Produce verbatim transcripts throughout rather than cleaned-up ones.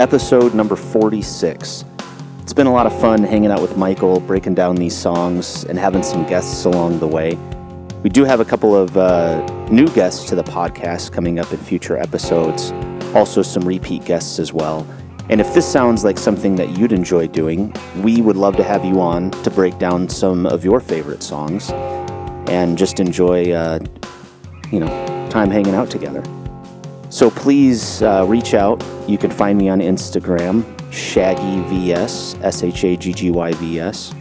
episode number forty-six. It's been a lot of fun hanging out with Michael, breaking down these songs, and having some guests along the way. We do have a couple of uh, new guests to the podcast coming up in future episodes, also some repeat guests as well. And if this sounds like something that you'd enjoy doing, we would love to have you on to break down some of your favorite songs and just enjoy, uh, you know, time hanging out together. So please uh, reach out. You can find me on Instagram, shaggyvs, S H A G G Y V S,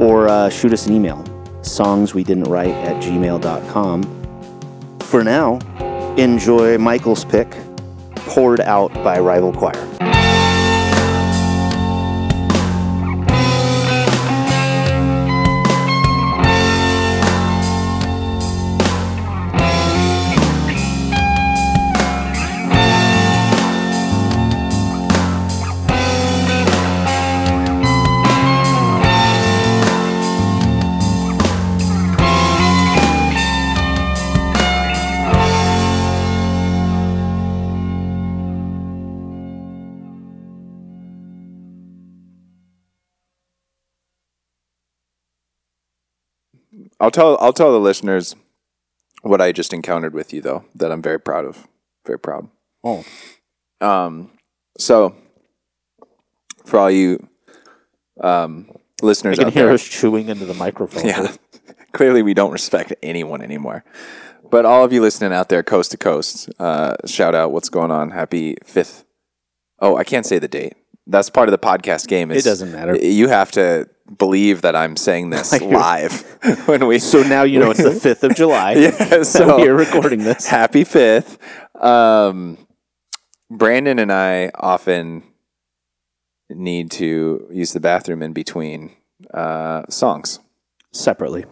or uh, shoot us an email, songswedidn'twrite at gmail dot com. For now, enjoy Michael's pick, Poured Out by Rival Choir. I'll tell I'll tell the listeners what I just encountered with you, though, that I'm very proud of. Very proud. Oh. Um, so, for all you um, listeners out there. I can hear there, us chewing into the microphone. Yeah. Clearly, we don't respect anyone anymore. But all of you listening out there, coast to coast, uh, shout out, what's going on? Happy fifth. Oh, I can't say the date. That's part of the podcast game. Is it doesn't matter. You have to believe that I'm saying this live when we. So now you know it's the fifth of July. Yeah, so we're recording this. Happy fifth. Um, Brandon and I often need to use the bathroom in between uh, songs separately.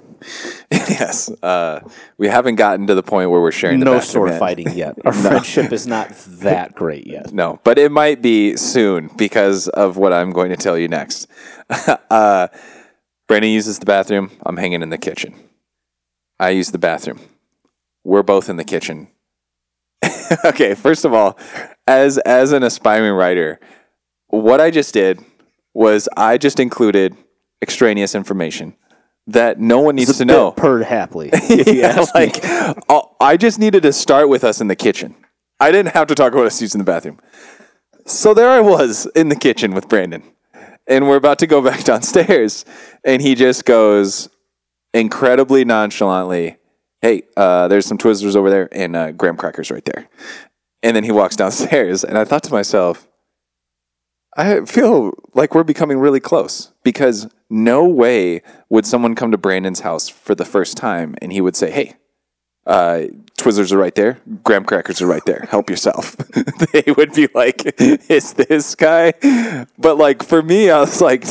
Yes, uh, we haven't gotten to the point where we're sharing the no bathroom. No sword fighting yet. Our no. friendship is not that great yet. No, but it might be soon because of what I'm going to tell you next. uh, Brandon uses the bathroom. I'm hanging in the kitchen. I use the bathroom. We're both in the kitchen. Okay, first of all, as as an aspiring writer, what I just did was I just included extraneous information that no one needs to know. Purred happily. If you yeah, ask like, I just needed to start with us in the kitchen. I didn't have to talk about us using the bathroom. So there I was in the kitchen with Brandon. And we're about to go back downstairs. And he just goes incredibly nonchalantly, hey, uh, there's some Twizzlers over there and uh, graham crackers right there. And then he walks downstairs. And I thought to myself, I feel like we're becoming really close because no way would someone come to Brandon's house for the first time and he would say, hey, uh, Twizzlers are right there. Graham crackers are right there. Help yourself. They would be like, it's this guy. But like for me, I was like,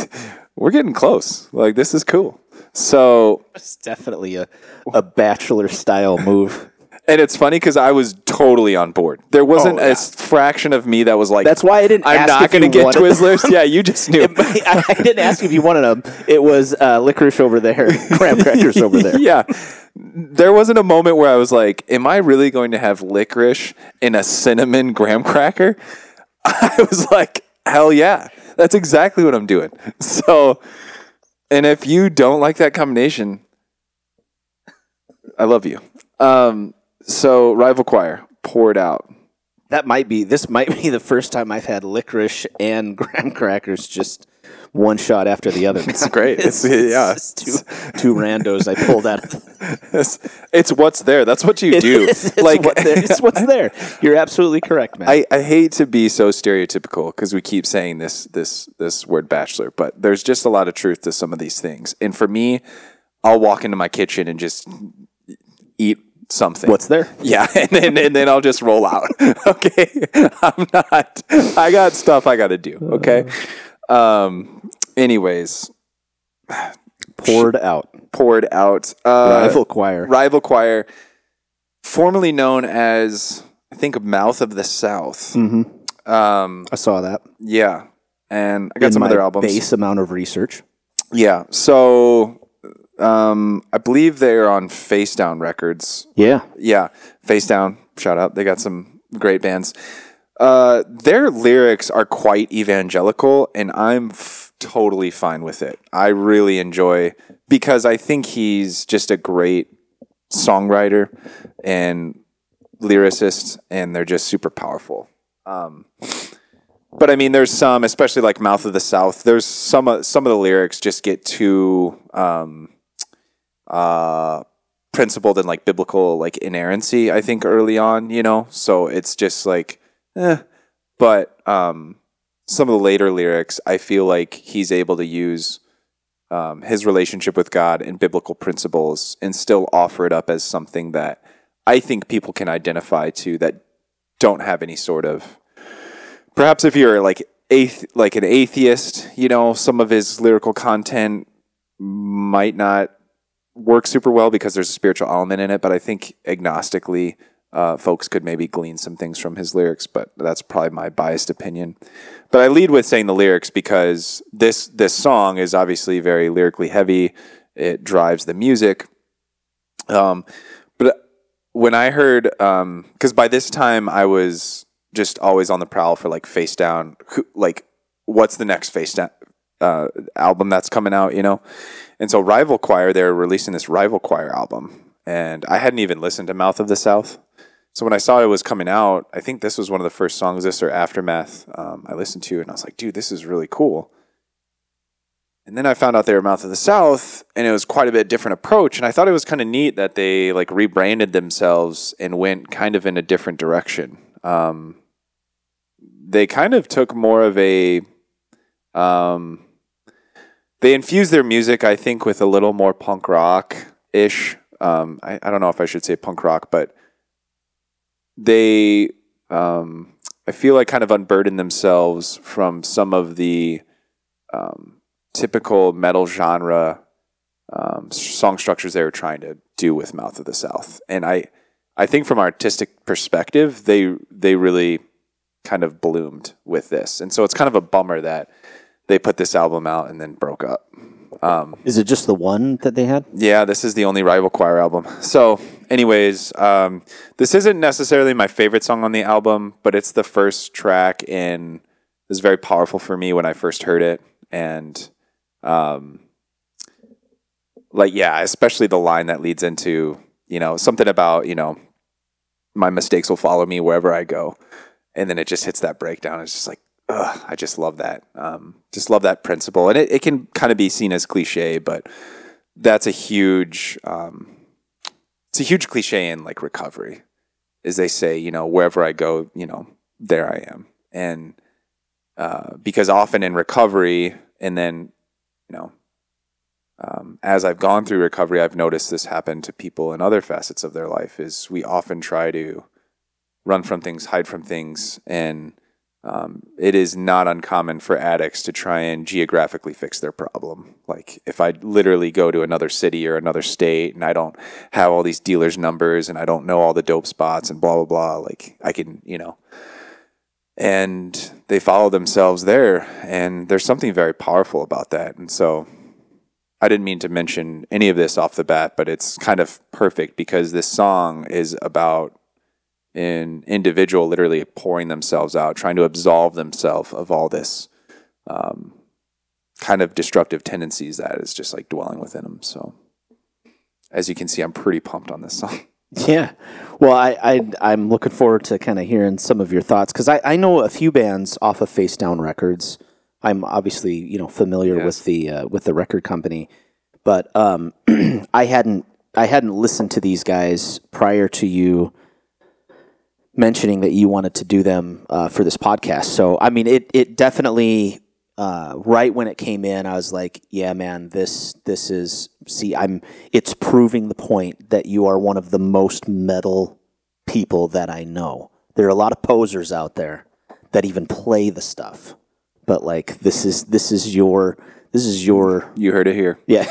we're getting close. Like this is cool. So it's definitely a, a bachelor style move. And it's funny because I was totally on board. There wasn't oh, yeah. a fraction of me that was like, "That's why I didn't." I'm ask not going to get Twizzlers. Them. Yeah, you just knew. It, I, I didn't ask if you wanted them. It was uh, licorice over there, graham crackers over there. Yeah, there wasn't a moment where I was like, "Am I really going to have licorice in a cinnamon graham cracker?" I was like, "Hell yeah, that's exactly what I'm doing." So, and if you don't like that combination, I love you. Um, So, Rival Choir, Poured Out. That might be, this might be the first time I've had licorice and graham crackers just one shot after the other. It's great. It's, it's, yeah. It's two, two randos I pulled out of. It's, it's what's there. That's what you it do. Is, it's, like, what there, it's what's there. You're absolutely correct, man. I, I hate to be so stereotypical because we keep saying this, this, this word bachelor, but there's just a lot of truth to some of these things. And for me, I'll walk into my kitchen and just eat something. What's there? Yeah, and then and then I'll just roll out. Okay, I'm not. I got stuff I got to do. Okay. Um. Anyways, poured out. Poured out. Uh, Rival Choir. Rival Choir, formerly known as I think Mouth of the South. Mm-hmm. Um. I saw that. Yeah, and I got In some my other albums. Base amount of research. Yeah. So. Um, I believe they're on Face Down Records. Yeah. Yeah. Face Down. Shout out. They got some great bands. Uh, their lyrics are quite evangelical, and I'm f- totally fine with it. I really enjoy, because I think he's just a great songwriter and lyricist, and they're just super powerful. Um, but I mean, there's some, especially like Mouth of the South, there's some, uh, some of the lyrics just get too, um, uh, principled in like biblical, like inerrancy, I think early on, you know? So it's just like, eh, but um, some of the later lyrics, I feel like he's able to use um, his relationship with God and biblical principles and still offer it up as something that I think people can identify to that don't have any sort of, perhaps if you're like athe- like an atheist, you know, some of his lyrical content might not work super well because there's a spiritual element in it, but I think agnostically, Uh, folks could maybe glean some things from his lyrics, but that's probably my biased opinion. But I lead with saying the lyrics because this this song is obviously very lyrically heavy. It drives the music. Um, but when I heard, um, because by this time I was just always on the prowl for like Face Down, who, like what's the next Face Down uh, album that's coming out, you know? And so Rival Choir, they're releasing this Rival Choir album, and I hadn't even listened to Mouth of the South. So when I saw it was coming out, I think this was one of the first songs, this or Aftermath, um, I listened to, and I was like, dude, this is really cool. And then I found out they were Mouth of the South, and it was quite a bit different approach, and I thought it was kind of neat that they like rebranded themselves and went kind of in a different direction. Um, they kind of took more of a... Um, they infused their music, I think, with a little more punk rock-ish. Um, I, I don't know if I should say punk rock, but... They, um, I feel like, kind of unburdened themselves from some of the um, typical metal genre um, song structures they were trying to do with Mouth of the South. And I, I think from an artistic perspective, they they really kind of bloomed with this. And so it's kind of a bummer that they put this album out and then broke up. Um, is it just the one that they had? Yeah, this is the only Rival Choir album. So anyways, um, this isn't necessarily my favorite song on the album, but it's the first track, and it was very powerful for me when I first heard it. And um, like, yeah, especially the line that leads into, you know, something about, you know, my mistakes will follow me wherever I go. And then it just hits that breakdown. It's just like, ugh, I just love that. Um, just love that principle. And it, it can kind of be seen as cliche, but that's a huge, um, it's a huge cliche in like recovery, is they say, you know, wherever I go, you know, there I am. And, uh, because often in recovery, and then, you know, um, as I've gone through recovery, I've noticed this happen to people in other facets of their life, is we often try to run from things, hide from things, and, Um, it is not uncommon for addicts to try and geographically fix their problem. Like if I literally go to another city or another state and I don't have all these dealers' numbers and I don't know all the dope spots and blah, blah, blah, like I can, you know, and they follow themselves there, and there's something very powerful about that. And so I didn't mean to mention any of this off the bat, but it's kind of perfect because this song is about an individual literally pouring themselves out, trying to absolve themselves of all this um, kind of destructive tendencies that is just like dwelling within them. So as you can see, I'm pretty pumped on this song. Yeah. Well, I, I, I'm looking forward to kind of hearing some of your thoughts, because I, I know a few bands off of Face Down Records. I'm obviously, you know, familiar yes. with the uh, with the record company, but um, I hadn't I hadn't listened to these guys prior to you mentioning that you wanted to do them uh, for this podcast. So, I mean, it it definitely, uh, right when it came in, I was like, yeah, man, this this is, see, I'm, it's proving the point that you are one of the most metal people that I know. There are a lot of posers out there that even play the stuff, but like, this is, this is your, this is your... You heard it here. Yeah.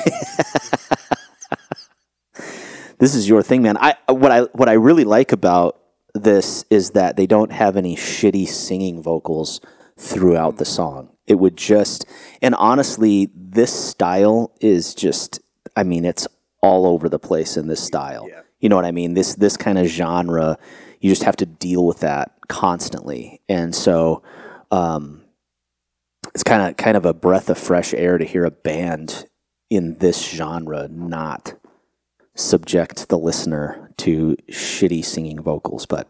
This is your thing, man. I what I what I really like about this is that they don't have any shitty singing vocals throughout the song. It would just, and honestly, this style is just, I mean, it's all over the place in this style. Yeah. You know what I mean? This, this kind of genre, you just have to deal with that constantly. And so um, it's kind of kind of a breath of fresh air to hear a band in this genre not subject the listener to shitty singing vocals. But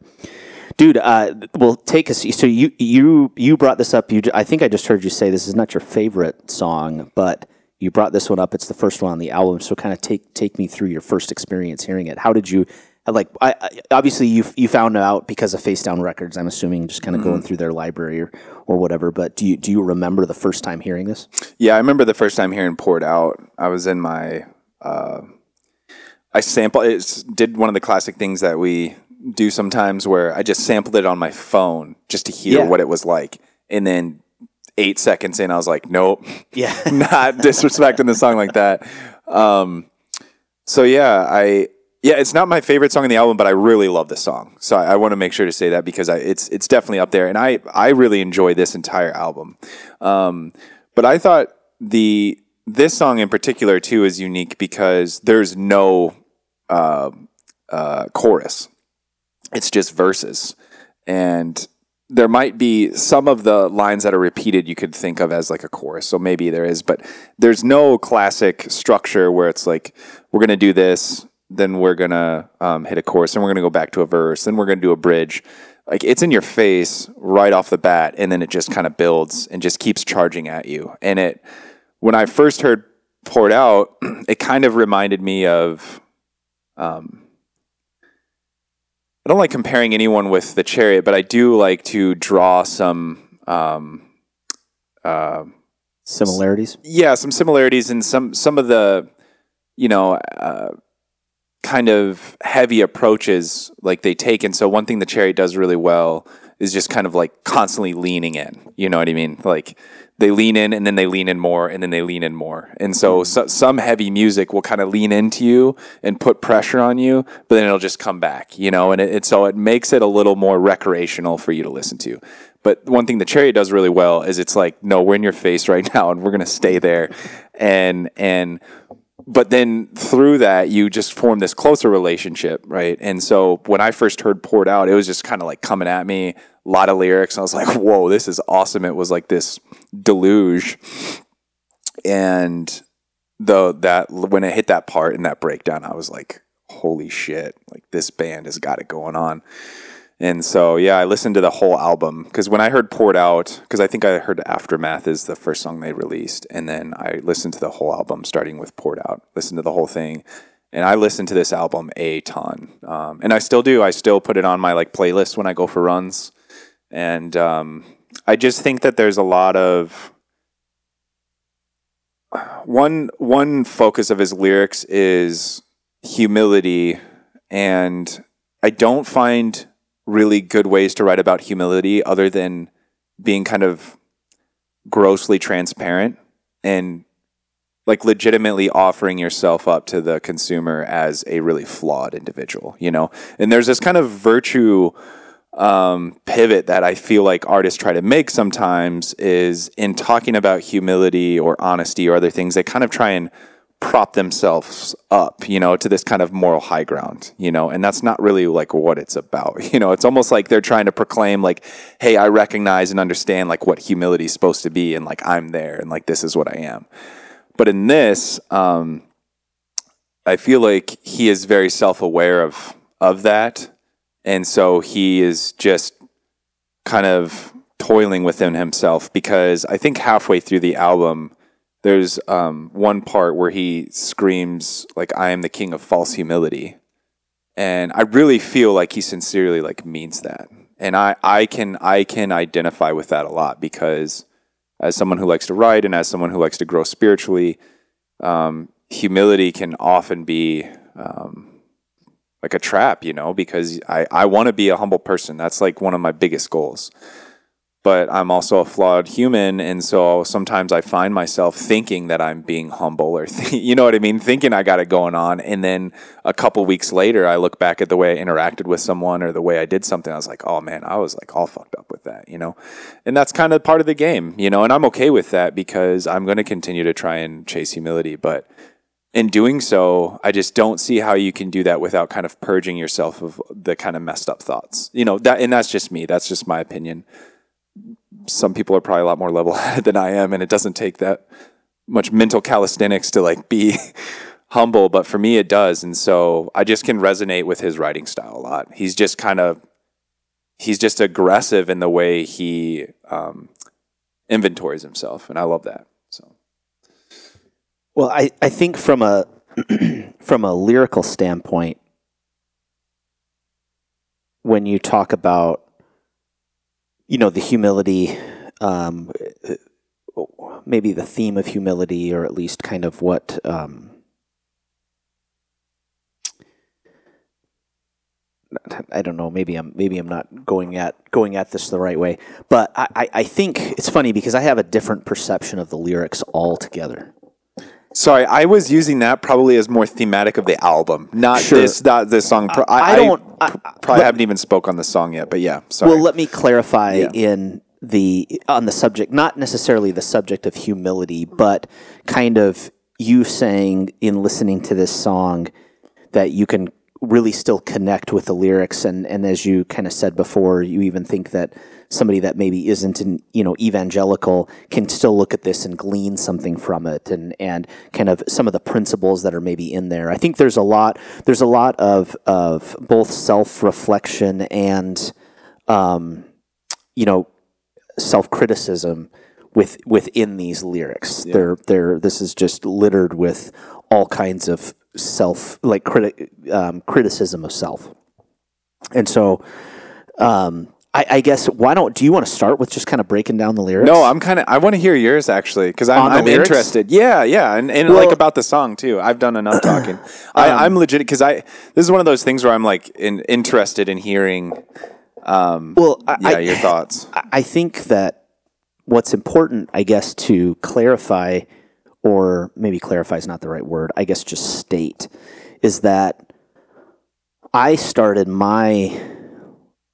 dude, uh, well, take us. So you you you brought this up. You I think I just heard you say this is not your favorite song, but you brought this one up. It's the first one on the album. So kind of take take me through your first experience hearing it. How did you? Like, I, I, obviously, you you found out because of Face Down Records, I'm assuming, just kind of mm-hmm. going through their library or, or whatever. But do you do you remember the first time hearing this? Yeah, I remember the first time hearing Poured Out. I was in my, uh, I sampled, it did one of the classic things that we do sometimes where I just sampled it on my phone just to hear yeah. what it was like. And then eight seconds in, I was like, nope, yeah, not disrespecting the song like that. Um, so, yeah, I... Yeah, it's not my favorite song on the album, but I really love this song. So I, I want to make sure to say that because I, it's it's definitely up there. And I, I really enjoy this entire album. Um, but I thought the this song in particular, too, is unique because there's no uh, uh, chorus. It's just verses. And there might be some of the lines that are repeated you could think of as like a chorus. So maybe there is. But there's no classic structure where it's like, we're going to do this. Then we're going to um, hit a chorus, and we're going to go back to a verse, then we're going to do a bridge. Like, it's in your face right off the bat, and then it just kind of builds and just keeps charging at you. And it, when I first heard Poured Out, it kind of reminded me of, um, I don't like comparing anyone with The Chariot, but I do like to draw some, um, uh, similarities. S- yeah. Some similarities in some, some of the, you know, uh, kind of heavy approaches like they take. And so one thing The Chariot does really well is just kind of like constantly leaning in, you know what I mean? Like they lean in and then they lean in more and then they lean in more. And so, so some heavy music will kind of lean into you and put pressure on you, but then it'll just come back, you know? And it, it, so it makes it a little more recreational for you to listen to. But one thing The Chariot does really well is it's like, no, we're in your face right now and we're going to stay there. And, and, But then through that, you just form this closer relationship, right? And so when I first heard Poured Out, it was just kind of like coming at me, a lot of lyrics. And I was like, whoa, this is awesome. It was like this deluge. And the, that when it hit that part and that breakdown, I was like, holy shit, like this band has got it going on. And so, yeah, I listened to the whole album because when I heard Poured Out, because I think I heard Aftermath is the first song they released. And then I listened to the whole album starting with Poured Out, listened to the whole thing. And I listened to this album a ton. Um, and I still do. I still put it on my like playlist when I go for runs. And um, I just think that there's a lot of... One, one focus of his lyrics is humility. And I don't find... really good ways to write about humility other than being kind of grossly transparent and like legitimately offering yourself up to the consumer as a really flawed individual, you know? And there's this kind of virtue um, pivot that I feel like artists try to make sometimes is in talking about humility or honesty or other things, they kind of try and prop themselves up, you know, to this kind of moral high ground, you know, and that's not really like what it's about. You know, it's almost like they're trying to proclaim like, hey, I recognize and understand like what humility is supposed to be. And like, I'm there and like, this is what I am. But in this, um, I feel like he is very self-aware of, of that. And so he is just kind of toiling within himself because I think halfway through the album, there's um, one part where he screams, like, I am the king of false humility. And I really feel like he sincerely, like, means that. And I, I can I can identify with that a lot because as someone who likes to write and as someone who likes to grow spiritually, um, humility can often be, um, like, a trap, you know, because I, I want to be a humble person. That's, like, one of my biggest goals. But I'm also a flawed human, and so sometimes I find myself thinking that I'm being humble or, th- you know what I mean, thinking I got it going on, and then a couple weeks later, I look back at the way I interacted with someone or the way I did something, I was like, oh, man, I was, like, all fucked up with that, you know? And that's kind of part of the game, you know, and I'm okay with that because I'm going to continue to try and chase humility, but in doing so, I just don't see how you can do that without kind of purging yourself of the kind of messed up thoughts. You know, that, and that's just me. That's just my opinion. Some people are probably a lot more level-headed than I am, and it doesn't take that much mental calisthenics to like be humble, but for me it does. And so I just can resonate with his writing style a lot. He's just kind of, he's just aggressive in the way he um, inventories himself, and I love that. Well, I, I think from a from a lyrical standpoint, when you talk about, you know, the humility, um, maybe the theme of humility, or at least kind of what um, I don't know. Maybe I'm maybe I'm not going at going at this the right way. But I, I think it's funny because I have a different perception of the lyrics altogether. Sorry, I was using that probably as more thematic of the album, not sure. this not this song. I, I, I don't I, I, probably let, haven't even spoke on the song yet, but yeah. Sorry. Well, let me clarify yeah. in the on the subject, not necessarily the subject of humility, but kind of you saying in listening to this song that you can really still connect with the lyrics, and, and as you kind of said before, you even think that somebody that maybe isn't in, you know, evangelical can still look at this and glean something from it, and, and kind of some of the principles that are maybe in there. I think there's a lot there's a lot of of both self-reflection and um, you know, self-criticism with within these lyrics. Yeah. They're they're this is just littered with all kinds of self like critic um, criticism of self. And so um I, I guess why don't do you want to start with just kind of breaking down the lyrics? No, I'm kind of I want to hear yours actually because I'm, I'm interested. Yeah, yeah, and, and well, like about the song too. I've done enough talking. um, I, I'm legit because I this is one of those things where I'm like in, interested in hearing. Um, well, I, yeah, your I, thoughts. I think that what's important, I guess, to clarify, or maybe clarify is not the right word. I guess just state is that I started my.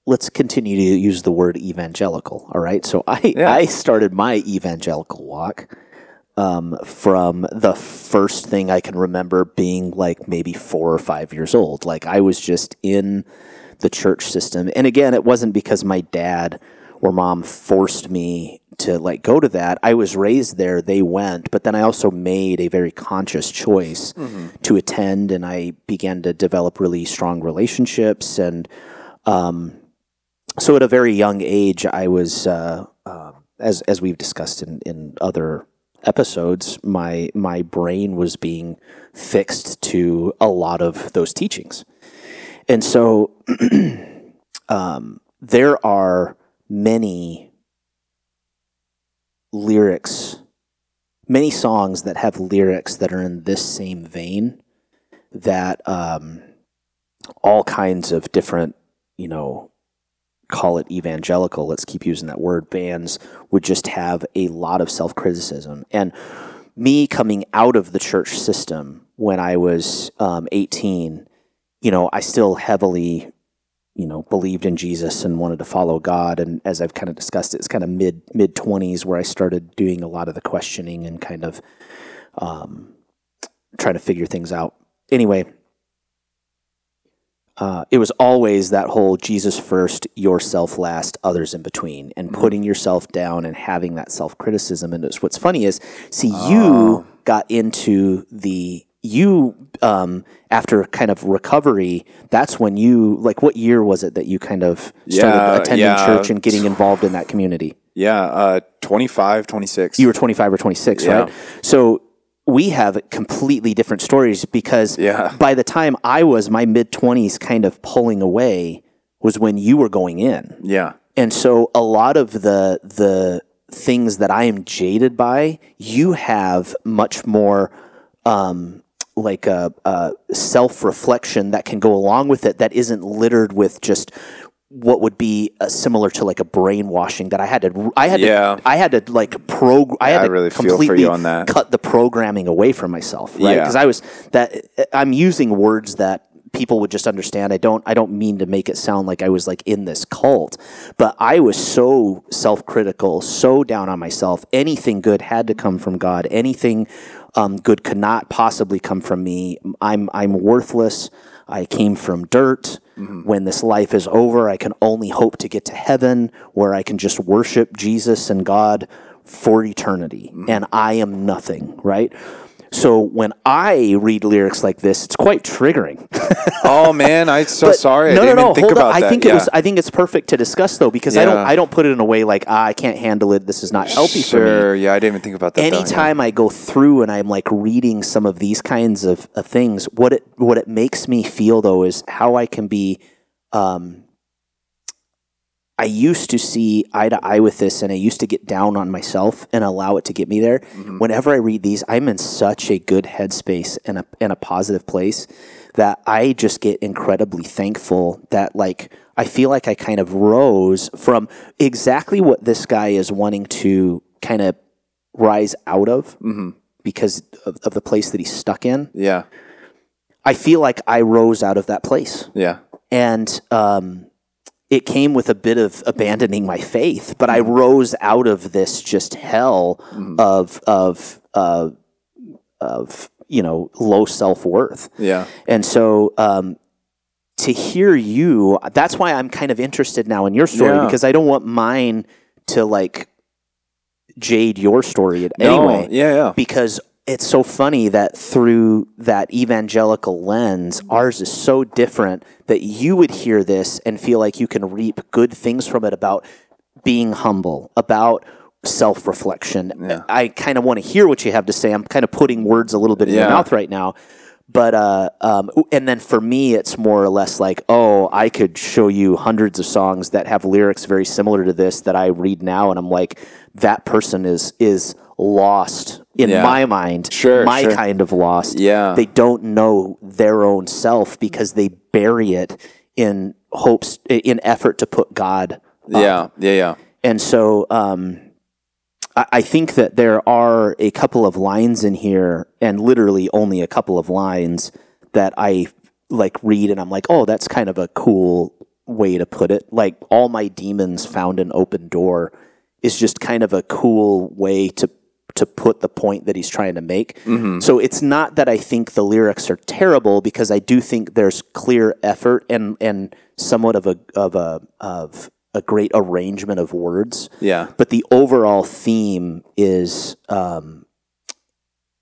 Let's continue to use the word evangelical, all right? So I, yeah. I started my evangelical walk um, from the first thing I can remember being like maybe four or five years old. Like I was just in the church system. And again, it wasn't because my dad or mom forced me to like go to that. I was raised there, they went, but then I also made a very conscious choice mm-hmm. to attend, and I began to develop really strong relationships and... Um, So at a very young age, I was, uh, uh, as as we've discussed in, in other episodes, my my brain was being fixed to a lot of those teachings. And so um, there are many lyrics, many songs that have lyrics that are in this same vein that um, all kinds of different, you know, call it evangelical, let's keep using that word, bands would just have a lot of self-criticism. And me coming out of the church system when I was um, eighteen, you know, I still heavily, you know, believed in Jesus and wanted to follow God. And as I've kind of discussed, it's kind of mid, mid-twenties where I started doing a lot of the questioning and kind of um, trying to figure things out. Anyway, Uh, it was always that whole Jesus first, yourself last, others in between, and putting yourself down and having that self-criticism. And it's, what's funny is, see, oh. you got into the, you, um, after kind of recovery, that's when you, like, what year was it that you kind of started yeah, attending yeah. church and getting involved in that community? Yeah, uh, twenty-five, twenty-six. You were twenty-five or twenty-six, yeah. right? So... we have completely different stories because yeah. by the time I was my mid-twenties kind of pulling away was when you were going in. Yeah. And so a lot of the the things that I am jaded by, you have much more um, like a, a self-reflection that can go along with it that isn't littered with just what would be uh, similar to like a brainwashing that I had to, I had yeah. to, I had to like pro, I yeah, had to I really completely feel for you on that. Cut the programming away from myself, right? Because yeah. I was that I'm using words that people would just understand. I don't I don't mean to make it sound like I was like in this cult, but I was so self-critical, so down on myself. Anything good had to come from God. Anything um, good could not possibly come from me. I'm I'm worthless. I came from dirt. Mm-hmm. When this life is over, I can only hope to get to heaven where I can just worship Jesus and God for eternity. Mm-hmm. And I am nothing, right? So when I read lyrics like this, it's quite triggering. Oh man, I'm so but, sorry. No, I didn't no, no. Even think hold about on. That. I think yeah. it was. I think it's perfect to discuss though, because yeah. I don't. I don't put it in a way like ah, I can't handle it. This is not healthy sure. for me. Sure. Yeah, I didn't even think about that. Anytime though, yeah. I go through and I'm like reading some of these kinds of, of things, what it what it makes me feel though is how I can be. Um, I used to see eye to eye with this, and I used to get down on myself and allow it to get me there. Mm-hmm. Whenever I read these, I'm in such a good headspace and a and a positive place that I just get incredibly thankful that, like, I feel like I kind of rose from exactly what this guy is wanting to kind of rise out of mm-hmm. because of, of the place that he's stuck in. Yeah. I feel like I rose out of that place. Yeah. And, um, it came with a bit of abandoning my faith, but I rose out of this just hell mm. of of uh, of you know low self-worth. Yeah, and so um, to hear you, that's why I'm kind of interested now in your story yeah. because I don't want mine to like jade your story in no. any way. Yeah, yeah. Because it's so funny that through that evangelical lens, ours is so different that you would hear this and feel like you can reap good things from it about being humble, about self-reflection. Yeah. I kind of want to hear what you have to say. I'm kind of putting words a little bit in yeah. your mouth right now. But uh, um, and then for me, it's more or less like, oh, I could show you hundreds of songs that have lyrics very similar to this that I read now, and I'm like, that person is is lost in yeah. my mind, sure, my sure. kind of lost. Yeah, they don't know their own self because they bury it in hopes, in effort to put God up. Yeah, yeah, yeah. And so um, I, I think that there are a couple of lines in here, and literally only a couple of lines that I like read, and I'm like, oh, that's kind of a cool way to put it. Like, all my demons found an open door is just kind of a cool way to to put the point that he's trying to make. Mm-hmm. So it's not that I think the lyrics are terrible, because I do think there's clear effort and, and somewhat of a, of a, of a great arrangement of words. Yeah. But the overall theme is, um,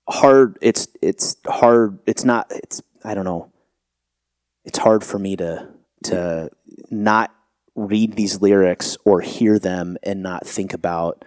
hard. It's, it's hard. It's not, it's, I don't know. It's hard for me to, to not read these lyrics or hear them and not think about,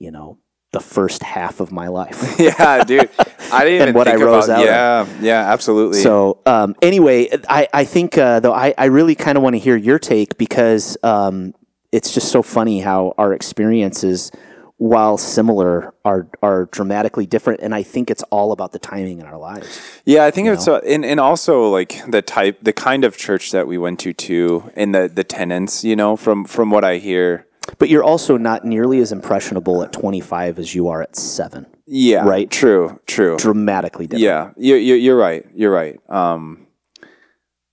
you know, the first half of my life. Yeah, dude. I didn't and even what think I rose about, out yeah, of. Yeah, absolutely. So um, anyway, I, I think, uh, though, I, I really kind of want to hear your take, because um, it's just so funny how our experiences, while similar, are are dramatically different. And I think it's all about the timing in our lives. Yeah, I think it's, a, and, and also like the type, the kind of church that we went to too, and the, the tenets, you know, from, from what I hear. But you're also not nearly as impressionable at twenty-five as you are at seven. Yeah. Right? True, true. Dramatically different. Yeah, you're, you're right. You're right. Um,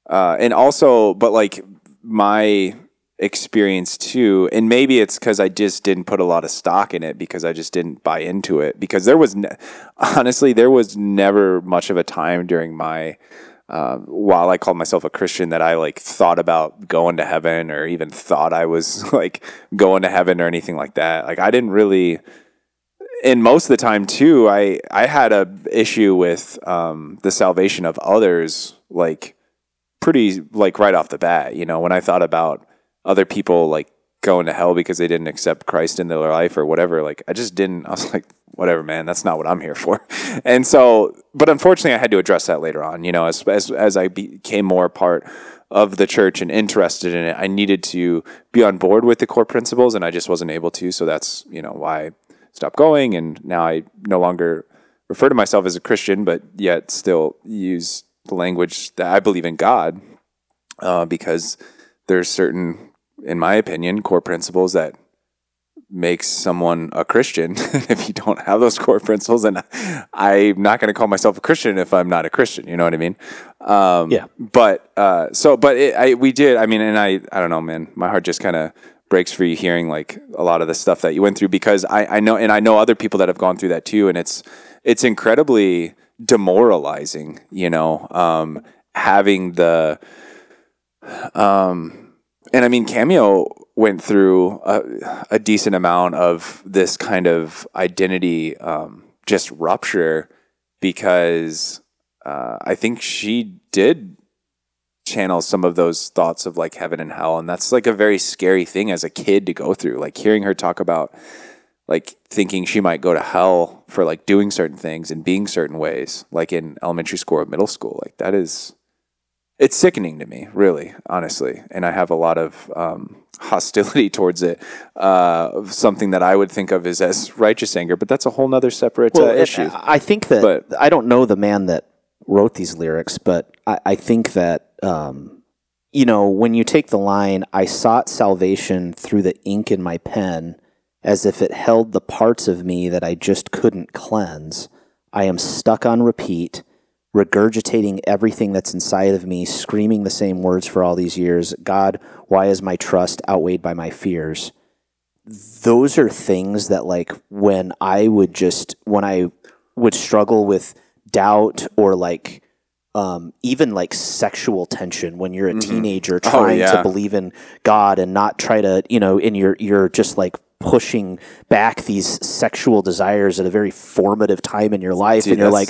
uh, and also, but like my experience too, and maybe it's because I just didn't put a lot of stock in it, because I just didn't buy into it, because there was, ne- honestly, there was never much of a time during my Uh, while I called myself a Christian that I like thought about going to heaven, or even thought I was like going to heaven or anything like that. Like, I didn't really, and most of the time too, I, I had a issue with, um, the salvation of others, like pretty, like right off the bat, you know, when I thought about other people like going to hell because they didn't accept Christ in their life or whatever. Like, I just didn't, I was like, whatever, man, that's not what I'm here for. And so, but unfortunately I had to address that later on, you know, as, as, as I became more part of the church and interested in it, I needed to be on board with the core principles, and I just wasn't able to. So that's, you know, why I stopped going. And now I no longer refer to myself as a Christian, but yet still use the language that I believe in God, uh, because there's certain, in my opinion, core principles that makes someone a Christian if you don't have those core principles. And I'm not going to call myself a Christian if I'm not a Christian. You know what I mean? Um, yeah. But uh, so, but it, I, we did. I mean, and I, I don't know, man. My heart just kind of breaks for you hearing like a lot of the stuff that you went through, because I, I know, and I know other people that have gone through that too, and it's it's incredibly demoralizing. You know, um, having the, um, and I mean, Cameo went through a, a decent amount of this kind of identity um, just rupture, because uh, I think she did channel some of those thoughts of like heaven and hell. And that's like a very scary thing as a kid to go through, like hearing her talk about like thinking she might go to hell for like doing certain things and being certain ways, like in elementary school or middle school. Like that is, it's sickening to me, really, honestly. And I have a lot of um, hostility towards it. Uh, something that I would think of as, as righteous anger, but that's a whole nother separate well, uh, issue. I think that, but, I don't know the man that wrote these lyrics, but I, I think that, um, you know, when you take the line, I sought salvation through the ink in my pen, as if it held the parts of me that I just couldn't cleanse. I am stuck on repeat, regurgitating everything that's inside of me, screaming the same words for all these years. God, why is my trust outweighed by my fears? Those are things that, like, when I would just, when I would struggle with doubt or, like, um, even, like, sexual tension when you're a mm-hmm. teenager trying oh, yeah. to believe in God and not try to, you know, and you're, you're just, like, pushing back these sexual desires at a very formative time in your life. Dude, and you're like,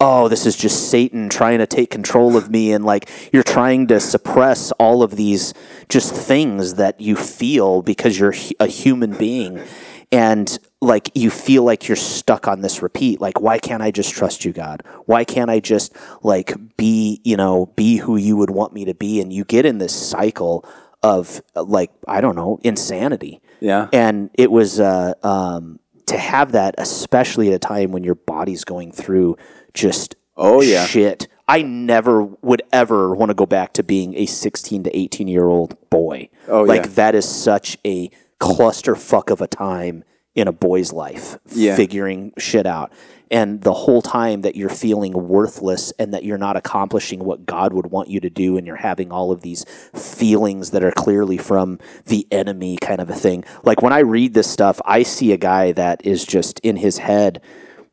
oh, this is just Satan trying to take control of me. And like, you're trying to suppress all of these just things that you feel because you're a human being. And like, you feel like you're stuck on this repeat. Like, why can't I just trust you, God? Why can't I just like be, you know, be who you would want me to be? And you get in this cycle of like, I don't know, insanity. Yeah. And it was uh, um, to have that, especially at a time when your body's going through just oh yeah shit. I never would ever want to go back to being a sixteen to eighteen year old boy. Oh, like yeah. That is such a clusterfuck of a time in a boy's life, yeah. figuring shit out. And the whole time that you're feeling worthless and that you're not accomplishing what God would want you to do, and you're having all of these feelings that are clearly from the enemy kind of a thing. Like when I read this stuff, I see a guy that is just in his head,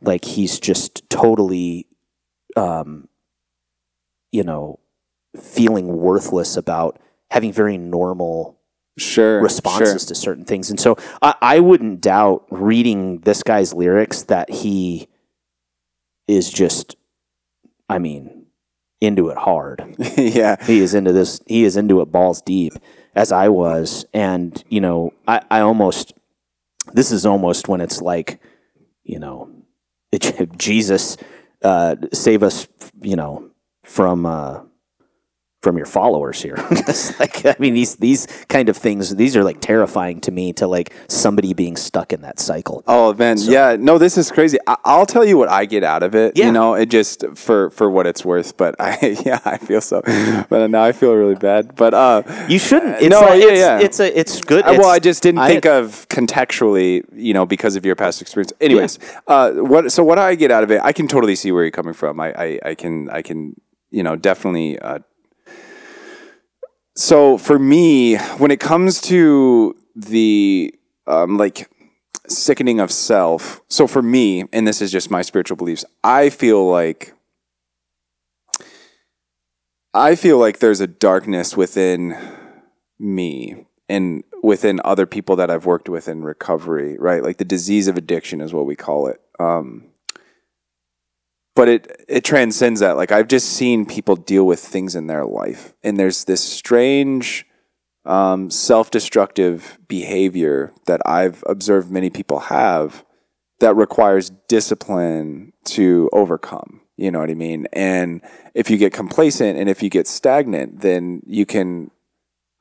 like he's just totally, um, you know, feeling worthless about having very normal Sure, responses sure. to certain things. And so I, I wouldn't doubt reading this guy's lyrics that he is just, I mean, into it hard. yeah. He is into this, he is into it balls deep, as I was. And, you know, I, I almost, this is almost when it's like, you know, it, Jesus, uh, save us, you know, from, uh, from your followers here. Like, I mean, these, these kind of things, these are like terrifying to me, to like somebody being stuck in that cycle. Oh man. So, yeah, no, this is crazy. I, I'll tell you what I get out of it, yeah. you know, it just for, for what it's worth, but I, yeah, I feel so, but now I feel really bad, but, uh, you shouldn't, it's no, like, yeah, it's, yeah. it's a, it's good. It's, well, I just didn't I, think of contextually, you know, because of your past experience. Anyways, yeah. uh, what, so what I get out of it, I can totally see where you're coming from. I, I, I can, I can, you know, definitely, uh, so for me, when it comes to the um, like sickening of self, so for me, and this is just my spiritual beliefs, I feel like I feel like there's a darkness within me and within other people that I've worked with in recovery, right? Like the disease of addiction is what we call it. Um, But it, it transcends that. Like I've just seen people deal with things in their life, and there's this strange um, self-destructive behavior that I've observed many people have that requires discipline to overcome. You know what I mean? And if you get complacent and if you get stagnant, then you can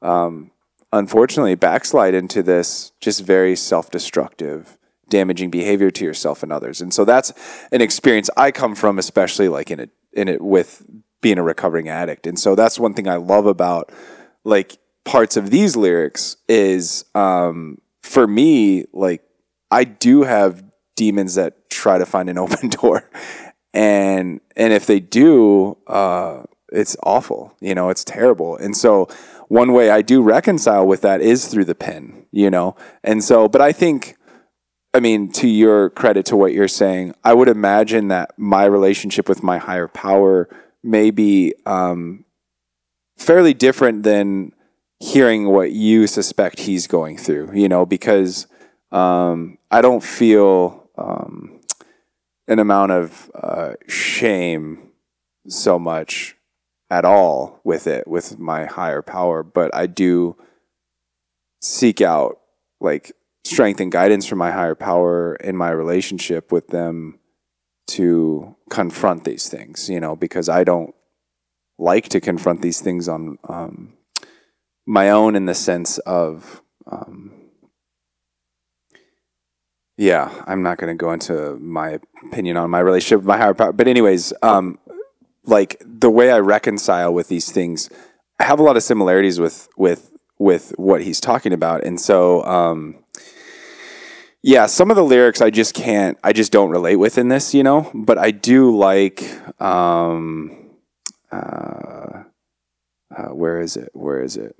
um, unfortunately backslide into this just very self-destructive damaging behavior to yourself and others. And so that's an experience I come from, especially like in it, in it with being a recovering addict. And so that's one thing I love about like parts of these lyrics is, um, for me, like, I do have demons that try to find an open door. And and if they do, uh, it's awful. You know, it's terrible. And so one way I do reconcile with that is through the pen, you know. And so, but I think, I mean, to your credit, to what you're saying, I would imagine that my relationship with my higher power may be um, fairly different than hearing what you suspect he's going through, you know, because um, I don't feel um, an amount of uh, shame so much at all with it, with my higher power, but I do seek out like strength and guidance from my higher power in my relationship with them to confront these things, you know, because I don't like to confront these things on um, my own, in the sense of, um, yeah, I'm not going to go into my opinion on my relationship with my higher power, but anyways, um, like the way I reconcile with these things, I have a lot of similarities with, with, with what he's talking about. And so, um, yeah, some of the lyrics I just can't, I just don't relate with in this, you know, but I do like, um, uh, uh, where is it? Where is it?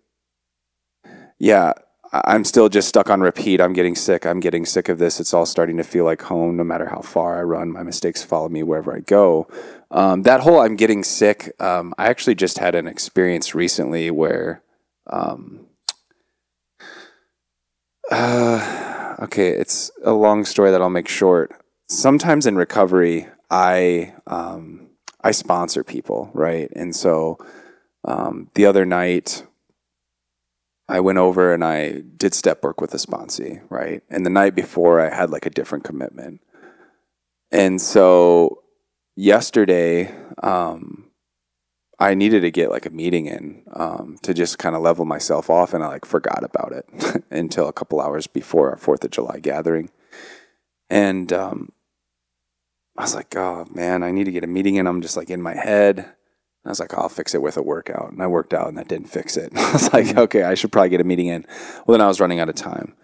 Yeah. I'm still just stuck on repeat. I'm getting sick. I'm getting sick of this. It's all starting to feel like home. No matter how far I run, my mistakes follow me wherever I go. Um, that whole I'm getting sick. Um, I actually just had an experience recently where, um, uh, okay, it's a long story that I'll make short. Sometimes in recovery, I, um, I sponsor people. Right. And so, um, the other night, I went over and I did step work with a sponsee, right? And the night before, I had like a different commitment. And so yesterday, um, I needed to get like a meeting in um, to just kind of level myself off. And I like forgot about it until a couple hours before our fourth of July gathering. And um, I was like, oh man, I need to get a meeting in. I'm just like in my head. I was like, I'll fix it with a workout. And I worked out and that didn't fix it. I was like, okay, I should probably get a meeting in. Well, then I was running out of time.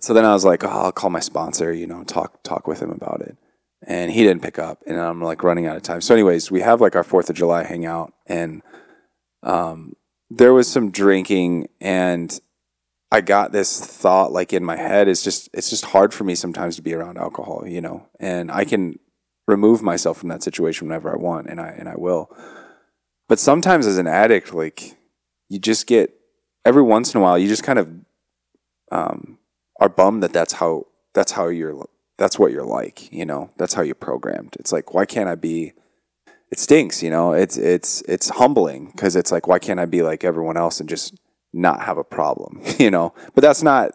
So then I was like, oh, I'll call my sponsor, you know, talk talk with him about it. And he didn't pick up. And I'm like running out of time. So anyways, we have like our fourth of July hangout. And um, there was some drinking. And I got this thought like in my head. It's just, it's just hard for me sometimes to be around alcohol, you know. And I can remove myself from that situation whenever I want. And I and I will. But sometimes as an addict, like you just get, every once in a while, you just kind of um, are bummed that that's how, that's how you're, that's what you're like, you know, that's how you're programmed. It's like, why can't I be, it stinks, you know, it's, it's, it's humbling because it's like, why can't I be like everyone else and just not have a problem, you know, but that's not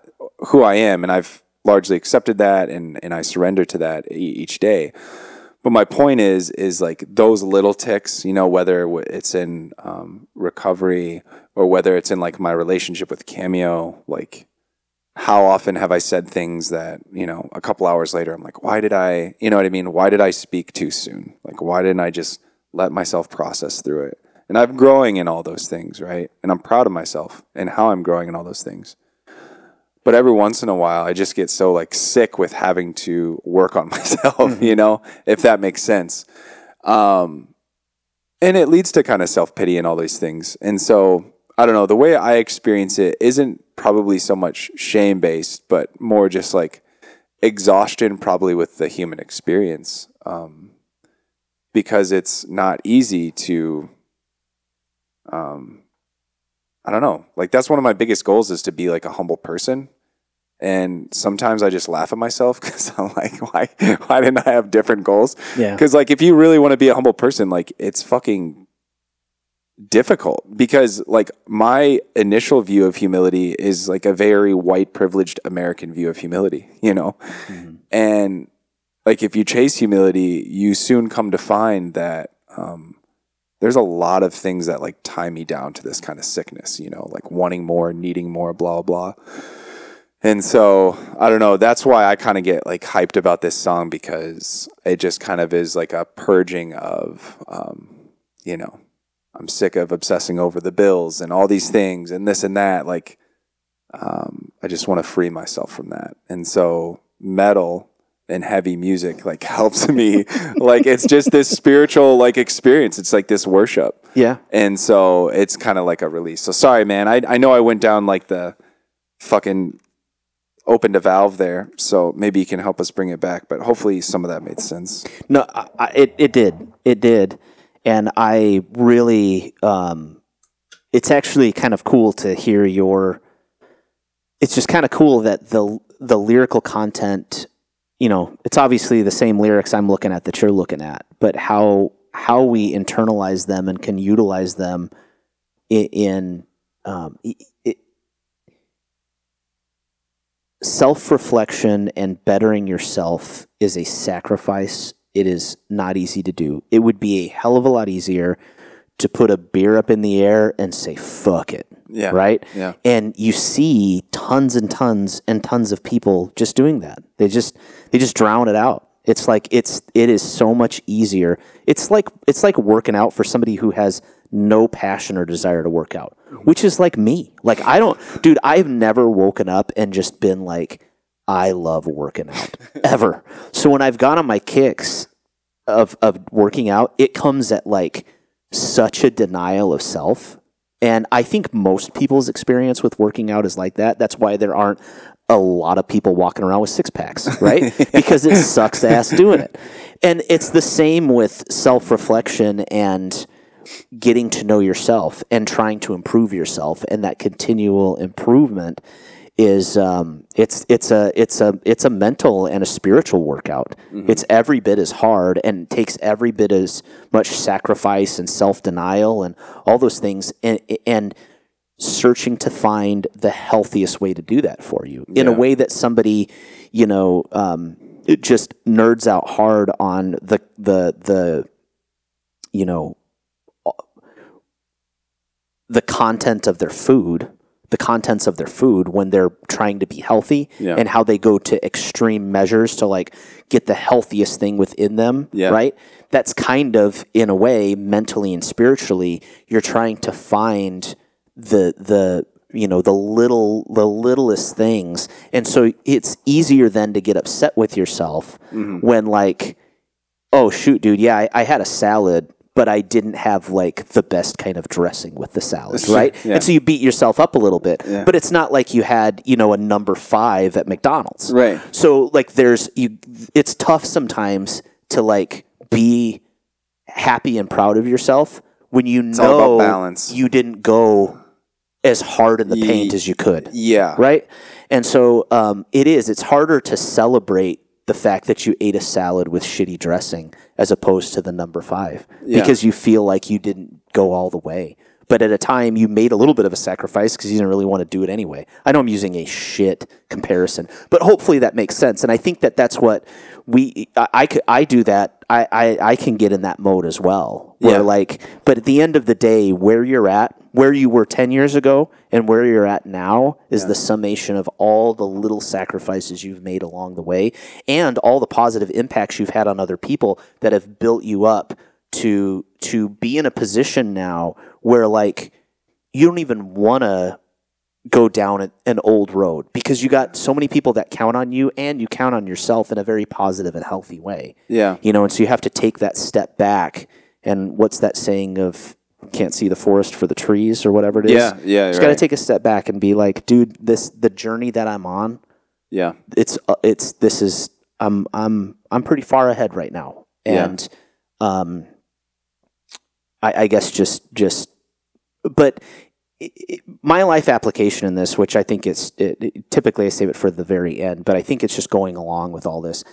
who I am. And I've largely accepted that and, and I surrender to that e- each day. But my point is, is like those little ticks, you know, whether it's in um, recovery or whether it's in like my relationship with Cameo, like how often have I said things that, you know, a couple hours later, I'm like, why did I, you know what I mean? Why did I speak too soon? Like, why didn't I just let myself process through it? And I'm growing in all those things, right? And I'm proud of myself and how I'm growing in all those things. But every once in a while, I just get so like sick with having to work on myself, you know, if that makes sense. Um, and it leads to kind of self-pity and all these things. And so, I don't know, the way I experience it isn't probably so much shame-based, but more just like exhaustion probably with the human experience. Um, because it's not easy to... Um, I don't know. Like that's one of my biggest goals is to be like a humble person. And sometimes I just laugh at myself because I'm like, why, why didn't I have different goals? Yeah. Cause like, if you really want to be a humble person, like it's fucking difficult because like my initial view of humility is like a very white privileged American view of humility, you know? Mm-hmm. And like, if you chase humility, you soon come to find that, um, there's a lot of things that like tie me down to this kind of sickness, you know, like wanting more, needing more, blah, blah. And so I don't know. That's why I kind of get like hyped about this song because it just kind of is like a purging of, um, you know, I'm sick of obsessing over the bills and all these things and this and that. Like um, I just want to free myself from that. And so metal and heavy music like helps me. Like it's just this spiritual like experience. It's like this worship. Yeah. And so it's kind of like a release. So sorry, man. I I know I went down like the fucking opened a valve there. So maybe you can help us bring it back. But hopefully some of that made sense. No, I, I, it it did. It did. And I really, um, it's actually kind of cool to hear your, it's just kind of cool that the the lyrical content, you know, it's obviously the same lyrics I'm looking at that you're looking at, but how how we internalize them and can utilize them in, in um, it, self-reflection and bettering yourself is a sacrifice. It is not easy to do. It would be a hell of a lot easier to put a beer up in the air and say, fuck it, yeah, right? Yeah. And you see tons and tons and tons of people just doing that. They just they just drown it out. It's like it's it is so much easier. It's like it's like working out for somebody who has no passion or desire to work out, which is like me. Like I don't, dude, I've never woken up and just been like, I love working out, ever. So when I've gone on my kicks of of working out, it comes at like such a denial of self. And I think most people's experience with working out is like that. That's why there aren't a lot of people walking around with six packs, right? Because it sucks ass doing it. And it's the same with self-reflection and getting to know yourself and trying to improve yourself, and that continual improvement is um it's it's a it's a it's a mental and a spiritual workout. Mm-hmm. It's every bit as hard and takes every bit as much sacrifice and self-denial and all those things, and and searching to find the healthiest way to do that for you, yeah, in a way that somebody, you know, um it just nerds out hard on the the the you know the content of their food the contents of their food when they're trying to be healthy, yeah, and how they go to extreme measures to like get the healthiest thing within them, yeah, right? That's kind of, in a way, mentally and spiritually, you're trying to find the, the you know, the little, the littlest things. And so it's easier then to get upset with yourself, mm-hmm, when like, oh shoot, dude, yeah, I, I had a salad, but I didn't have like the best kind of dressing with the salad, right? Yeah. And so you beat yourself up a little bit, yeah, but it's not like you had, you know, a number five at McDonald's. Right. So like there's, you, it's tough sometimes to like be happy and proud of yourself when you it's know balance. You didn't go as hard in the Ye- paint as you could. Yeah. Right. And so um, it is, it's harder to celebrate the fact that you ate a salad with shitty dressing as opposed to the number five, yeah, because you feel like you didn't go all the way. But at a time, you made a little bit of a sacrifice because you didn't really want to do it anyway. I know I'm using a shit comparison, but hopefully that makes sense. And I think that that's what we, I, I, I do that. I, I, I can get in that mode as well. Where, yeah, like, but at the end of the day, where you're at, where you were ten years ago and where you're at now is, yeah, the summation of all the little sacrifices you've made along the way and all the positive impacts you've had on other people that have built you up to to be in a position now where like you don't even want to go down an old road because you got so many people that count on you and you count on yourself in a very positive and healthy way. Yeah. You know, and so you have to take that step back. And what's that saying of, can't see the forest for the trees or whatever it is. Yeah, yeah. Just got to right. take a step back and be like, dude, this the journey that I'm on. Yeah, it's uh, it's this is I'm I'm I'm pretty far ahead right now, and yeah. um, I, I guess just just, but it, it, my life application in this, which I think it's it, it, typically I save it for the very end, but I think it's just going along with all this.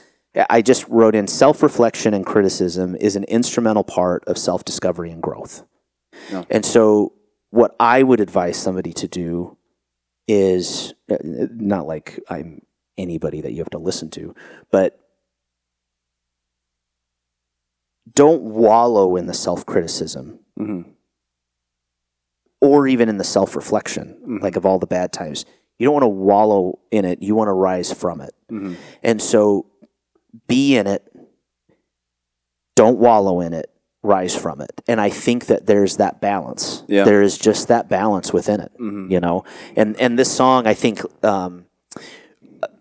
I just wrote in self-reflection and criticism is an instrumental part of self-discovery and growth. No. And so what I would advise somebody to do is not like I'm anybody that you have to listen to, but don't wallow in the self-criticism, mm-hmm, or even in the self-reflection, mm-hmm, like of all the bad times. You don't want to wallow in it. You want to rise from it. Mm-hmm. And so be in it. Don't wallow in it. rise from it. And I think that there's that balance. Yeah. There is just that balance within it, mm-hmm. you know? And and this song, I think um,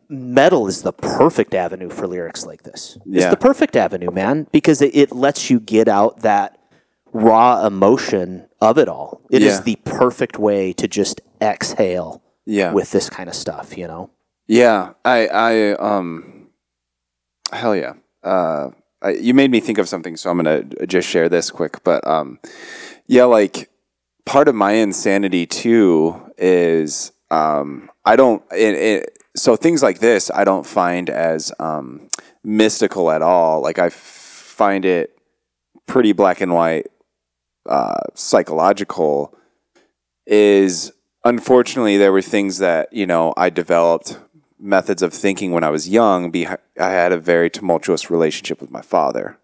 metal is the perfect avenue for lyrics like this. Yeah. It's the perfect avenue, man, because it, it lets you get out that raw emotion of it all. It yeah. is the perfect way to just exhale yeah. with this kind of stuff, you know? Yeah. I, I um, hell yeah. Uh, I, you made me think of something, so I'm going to just share this quick. But um, yeah, like part of my insanity too is um, I don't, it, it, so things like this, I don't find as um, mystical at all. Like I f- find it pretty black and white, uh, psychological. Is unfortunately there were things that, you know, I developed methods of thinking when I was young. I had a very tumultuous relationship with my father,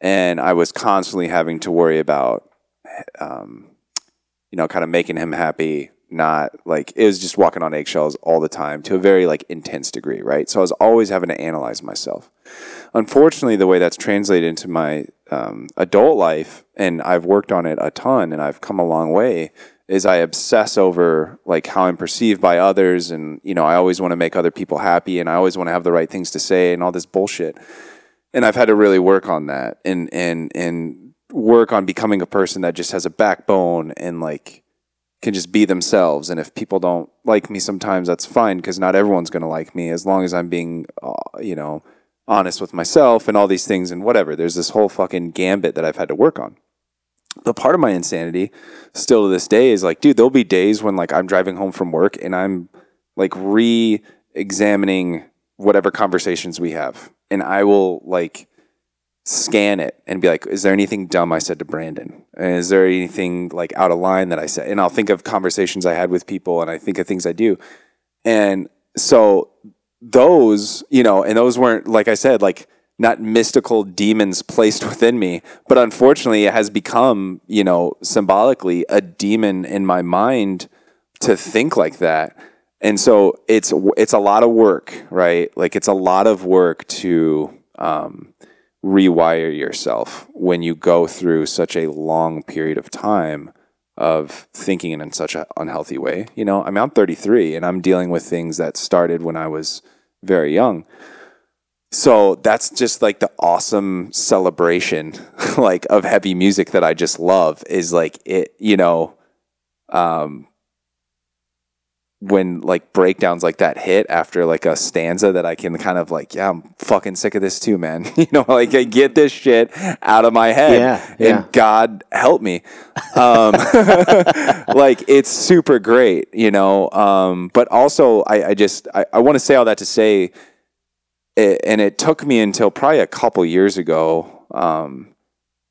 and I was constantly having to worry about, um, you know, kind of making him happy. Not like, it was just walking on eggshells all the time to a very like intense degree, right? So I was always having to analyze myself. Unfortunately, the way that's translated into my um, adult life, and I've worked on it a ton, and I've come a long way, is I obsess over like how I'm perceived by others, and you know, I always want to make other people happy, and I always want to have the right things to say and all this bullshit. And I've had to really work on that and and and work on becoming a person that just has a backbone and like can just be themselves. And if people don't like me sometimes, that's fine, because not everyone's going to like me, as long as I'm being, you know, honest with myself and all these things and whatever. There's this whole fucking gambit that I've had to work on. But part of my insanity still to this day is like, dude, there'll be days when like I'm driving home from work and I'm like re-examining whatever conversations we have. And I will like scan it and be like, is there anything dumb I said to Brandon? And is there anything like out of line that I said? And I'll think of conversations I had with people, and I think of things I do. And so those, you know, and those weren't, like I said, like, not mystical demons placed within me, but unfortunately it has become, you know, symbolically a demon in my mind to think like that. And so it's, it's a lot of work, right? Like it's a lot of work to um, rewire yourself when you go through such a long period of time of thinking in such an unhealthy way. You know, I mean, I'm thirty-three and I'm dealing with things that started when I was very young. So that's just like the awesome celebration like of heavy music that I just love, is like it, you know, um, when like breakdowns like that hit after like a stanza that I can kind of like, yeah, I'm fucking sick of this too, man. You know, like I get this shit out of my head, yeah, yeah. and God help me. Um, like it's super great, you know? Um, but also I, I just, I, I want to say all that to say, It, and it took me until probably a couple years ago um,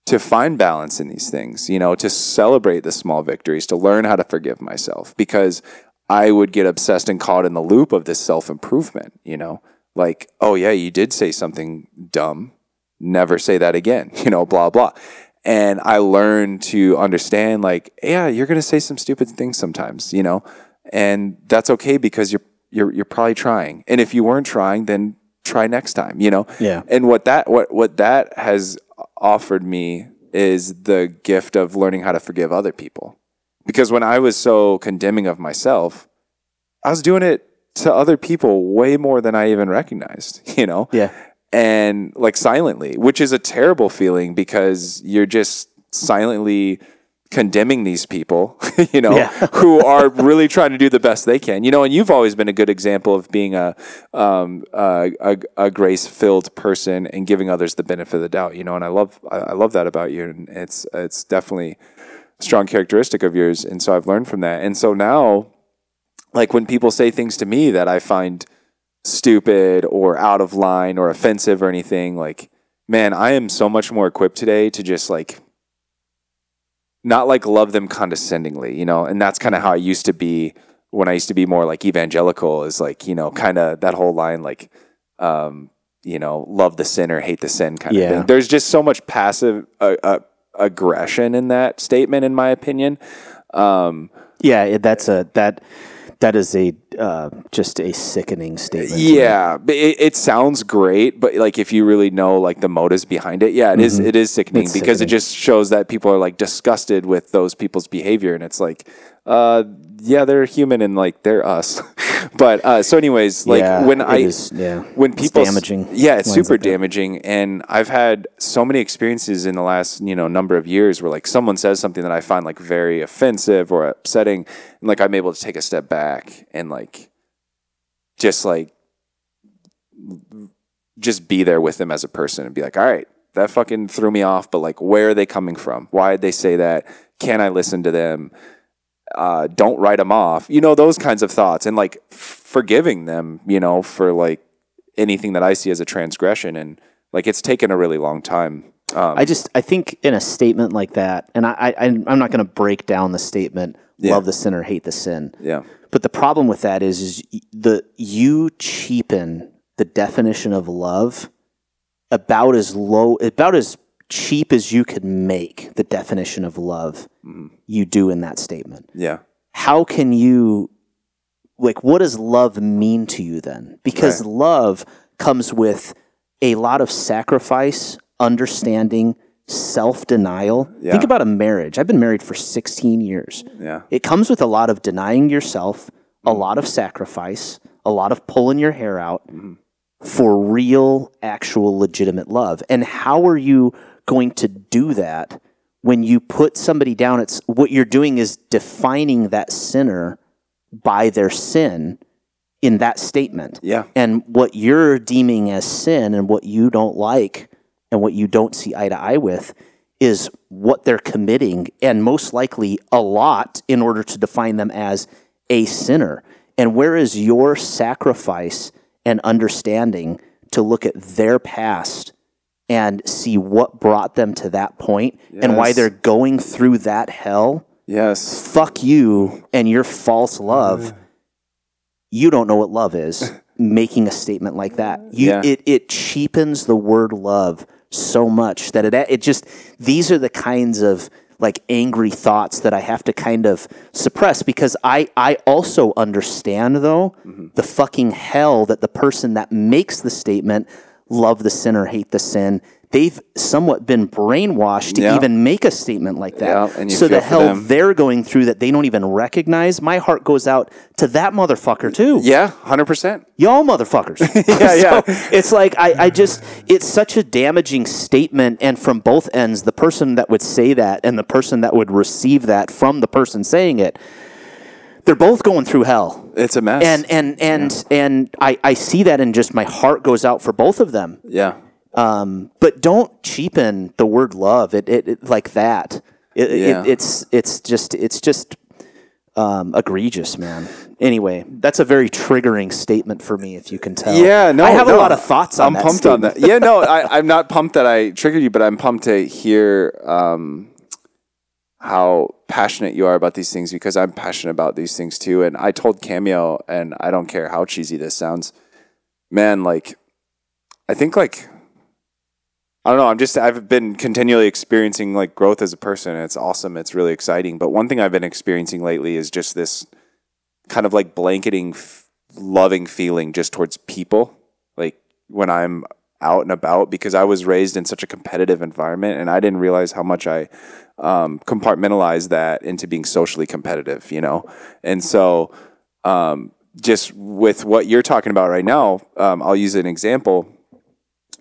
to find balance in these things, you know, to celebrate the small victories, to learn how to forgive myself, because I would get obsessed and caught in the loop of this self-improvement, you know, like, oh yeah, you did say something dumb. Never say that again, you know, blah, blah. And I learned to understand like, yeah, you're going to say some stupid things sometimes, you know, and that's okay, because you're, you're, you're probably trying. And if you weren't trying, then try next time, you know? Yeah. And what that, what, what that has offered me is the gift of learning how to forgive other people. Because when I was so condemning of myself, I was doing it to other people way more than I even recognized, you know? Yeah. And like silently, which is a terrible feeling, because you're just silently condemning these people, you know, yeah. who are really trying to do the best they can, you know. And you've always been a good example of being a, um, a, a, a grace-filled person and giving others the benefit of the doubt, you know, and I love, I love that about you. And it's, it's definitely a strong characteristic of yours. And so I've learned from that. And so now, like when people say things to me that I find stupid or out of line or offensive or anything, like, man, I am so much more equipped today to just like, not like love them condescendingly, you know? And that's kind of how I used to be when I used to be more like evangelical, is like, you know, kind of that whole line, like, um, you know, love the sinner, hate the sin kind of yeah. thing. There's just so much passive uh, uh, aggression in that statement, in my opinion. Um, yeah, that's a, that, That is a uh, just a sickening statement. Yeah, but it, it sounds great, but like if you really know like the motives behind it, yeah, it mm-hmm. is it is sickening it's because sickening. It just shows that people are like disgusted with those people's behavior, and it's like, uh, yeah, they're human and like they're us. But uh, so, anyways, like yeah, when I is, yeah. when people it's damaging, yeah, it's super like damaging, and I've had so many experiences in the last you know number of years where like someone says something that I find like very offensive or upsetting, and like I'm able to take a step back. And like, just like, just be there with them as a person and be like, all right, that fucking threw me off, but like, where are they coming from? Why did they say that? Can I listen to them? Uh, don't write them off. You know, those kinds of thoughts and like forgiving them, you know, for like anything that I see as a transgression. And like, it's taken a really long time. Um, I just, I think in a statement like that, and I, I I'm not going to break down the statement, yeah. love the sinner, hate the sin. Yeah. But the problem with that is, is the you cheapen the definition of love about as low, about as cheap as you could make the definition of love. Mm-hmm. You do in that statement. Yeah. How can you, like, what does love mean to you then? Because right. love comes with a lot of sacrifice, understanding, self-denial. Yeah. Think about a marriage. I've been married for sixteen years. Yeah. It comes with a lot of denying yourself, a lot of sacrifice, a lot of pulling your hair out mm-hmm. for real, actual, legitimate love. And how are you going to do that when you put somebody down? It's what you're doing is defining that sinner by their sin in that statement. Yeah. And what you're deeming as sin and what you don't like and what you don't see eye to eye with is what they're committing, and most likely a lot, in order to define them as a sinner. And where is your sacrifice and understanding to look at their past and see what brought them to that point yes. and why they're going through that hell? Yes. Fuck you and your false love. You don't know what love is, making a statement like that. You, yeah. it, it cheapens the word love so much that it it just, these are the kinds of like angry thoughts that I have to kind of suppress, because I, I also understand though mm-hmm. the fucking hell that the person that makes the statement, love the sinner, hate the sin, they've somewhat been brainwashed to yeah. even make a statement like that. Yeah, so the hell them. They're going through that they don't even recognize, my heart goes out to that motherfucker too. Yeah, one hundred percent. Y'all motherfuckers. yeah, so yeah. It's like, I, I just, it's such a damaging statement. And from both ends, the person that would say that and the person that would receive that from the person saying it, they're both going through hell. It's a mess. And and and, yeah. and I, I see that, and just my heart goes out for both of them. Yeah. Um, but don't cheapen the word love. It it, it like that. It, yeah. it it's it's just it's just um, egregious, man. Anyway, that's a very triggering statement for me, if you can tell. Yeah, no, I have no, a lot of thoughts. on I'm that pumped statement. on that. Yeah, no, I, I'm not pumped that I triggered you, but I'm pumped to hear um, how passionate you are about these things, because I'm passionate about these things too. And I told Cameo, and I don't care how cheesy this sounds, man. Like, I think like. I don't know. I'm just, I've been continually experiencing like growth as a person. It's awesome. It's really exciting. But one thing I've been experiencing lately is just this kind of like blanketing, f- loving feeling just towards people. Like when I'm out and about, because I was raised in such a competitive environment, and I didn't realize how much I um, compartmentalized that into being socially competitive, you know? And so um, just with what you're talking about right now, um, I'll use an example.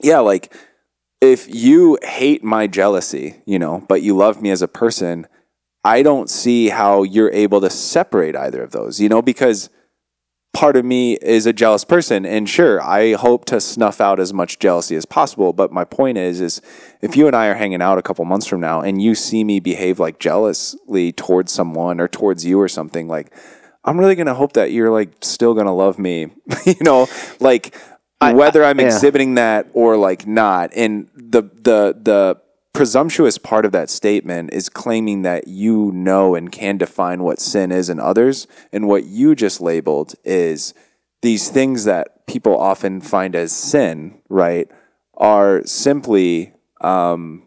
Yeah. Like, if you hate my jealousy, you know, but you love me as a person, I don't see how you're able to separate either of those, you know, because part of me is a jealous person. And sure, I hope to snuff out as much jealousy as possible. But my point is, is if you and I are hanging out a couple months from now and you see me behave like jealously towards someone or towards you or something, like, I'm really going to hope that you're like still going to love me, you know, like, whether I'm exhibiting yeah. that or like not. And the, the, the presumptuous part of that statement is claiming that you know and can define what sin is in others. And what you just labeled is these things that people often find as sin, right, are simply um,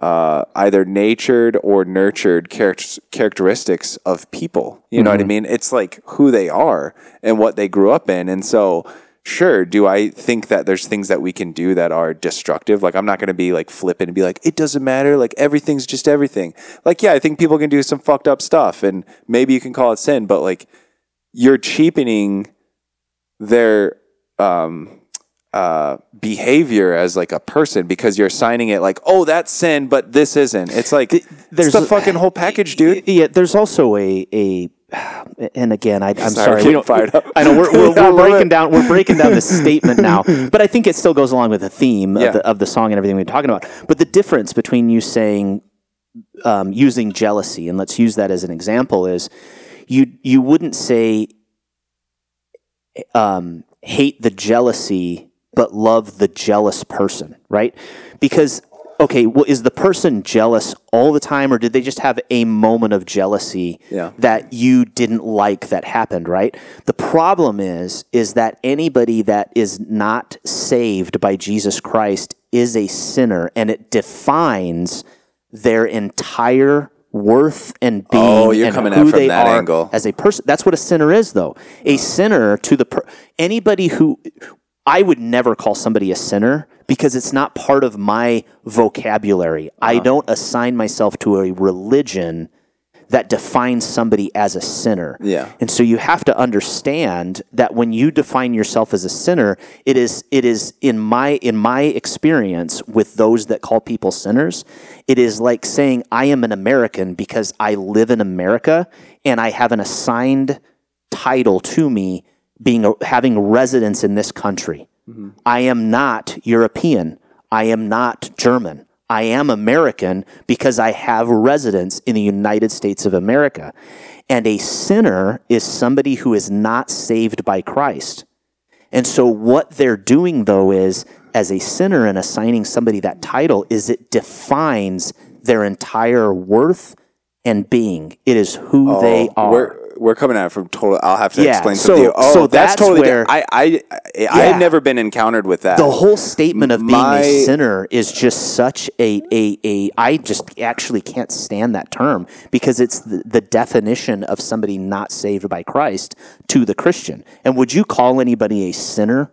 uh, either natured or nurtured char- characteristics of people. You mm-hmm. know what I mean? It's like who they are and what they grew up in. And so, sure, do I think that there's things that we can do that are destructive? Like, I'm not going to be like flippant and be like, it doesn't matter. Like, everything's just everything. Like, yeah, I think people can do some fucked up stuff and maybe you can call it sin, but like you're cheapening their, um, uh behavior as like a person because you're signing it like, oh, that's sin, but this isn't. It's like the, there's it's the fucking whole package, dude. Yeah, there's also a a and again I, I'm sorry, sorry we don't fired up. I know we're we're, we're breaking down we're breaking down this statement now, but I think it still goes along with the theme yeah. of the of the song and everything we're talking about. But the difference between you saying um using jealousy, and let's use that as an example, is you you wouldn't say um hate the jealousy but love the jealous person, right? Because, okay, well, is the person jealous all the time, or did they just have a moment of jealousy yeah. that you didn't like that happened, right? The problem is, is that anybody that is not saved by Jesus Christ is a sinner, and it defines their entire worth and being oh, you're and coming who at from they that are angle. As a person. That's what a sinner is, though. A sinner to the per- anybody who... I would never call somebody a sinner because it's not part of my vocabulary. Uh-huh. I don't assign myself to a religion that defines somebody as a sinner. Yeah. And so you have to understand that when you define yourself as a sinner, it is it is in my in my experience with those that call people sinners, it is like saying I am an American because I live in America and I have an assigned title to me being a, having residence in this country. Mm-hmm. I am not European. I am not German. I am American because I have residence in the United States of America. And a sinner is somebody who is not saved by Christ. And so what they're doing, though, is as a sinner and assigning somebody that title is it defines their entire worth and being. It is who oh, they are. We're- We're coming at it from total. I'll have to yeah, explain so, something to you. Oh, so that's, that's totally where I I I, yeah. I had never been encountered with that. The whole statement of My, being a sinner is just such a a a. I just actually can't stand that term because it's the, the definition of somebody not saved by Christ to the Christian. And would you call anybody a sinner?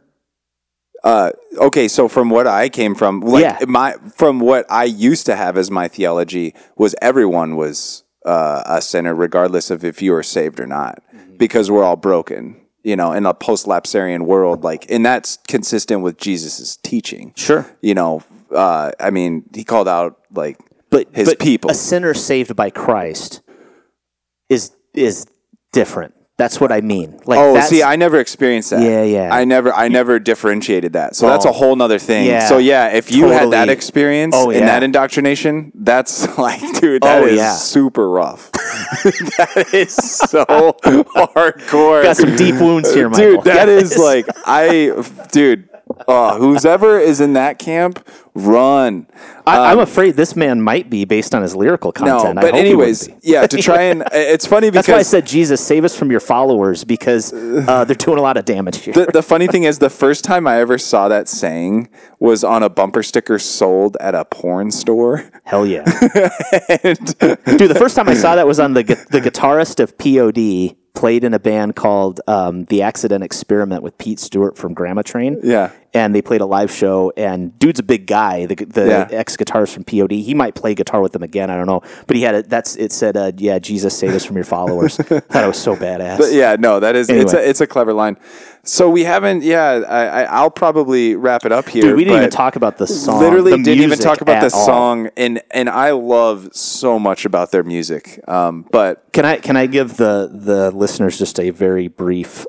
Uh, okay, so from what I came from, like yeah. my from what I used to have as my theology was everyone was. Uh, a sinner, regardless of if you are saved or not, mm-hmm. because we're all broken, you know, in a post-lapsarian world, like, and that's consistent with Jesus's teaching. Sure. You know, uh, I mean, he called out like but, his but people. A sinner saved by Christ is, is different. That's what I mean. Like, oh, see, I never experienced that. Yeah, yeah. I never, I never differentiated that. So oh. that's a whole nother thing. Yeah, so yeah, if you totally. had that experience oh, yeah. and that indoctrination, that's like, dude, that oh, is yeah. super rough. That is so hardcore. Got some deep wounds here, Michael. Dude, that is like, I, dude. Uh, whoever is in that camp, run. I, um, I'm afraid this man might be based on his lyrical content. No, but I hope anyways, yeah, to try and... It's funny because... That's why I said, Jesus, save us from your followers because uh, they're doing a lot of damage here. The, the funny thing is, the first time I ever saw that saying was on a bumper sticker sold at a porn store. Hell yeah. and, Dude, the first time I saw that was on the, the guitarist of P O D... played in a band called um, The Accident Experiment with Pete Stewart from Gramma Train. Yeah. And they played a live show, and dude's a big guy, the, the yeah. ex-guitarist from P O D. He might play guitar with them again, I don't know. But he had a, that's it said, uh, yeah, Jesus, save us from your followers. I thought it was so badass. But yeah, no, that is, anyway. it's, a, it's a clever line. So we haven't, yeah, I, I, I'll probably wrap it up here. Dude, we didn't even talk about the song. Literally the didn't even talk about the song, and, and I love so much about their music. Um, but can I can I give the, the listeners just a very brief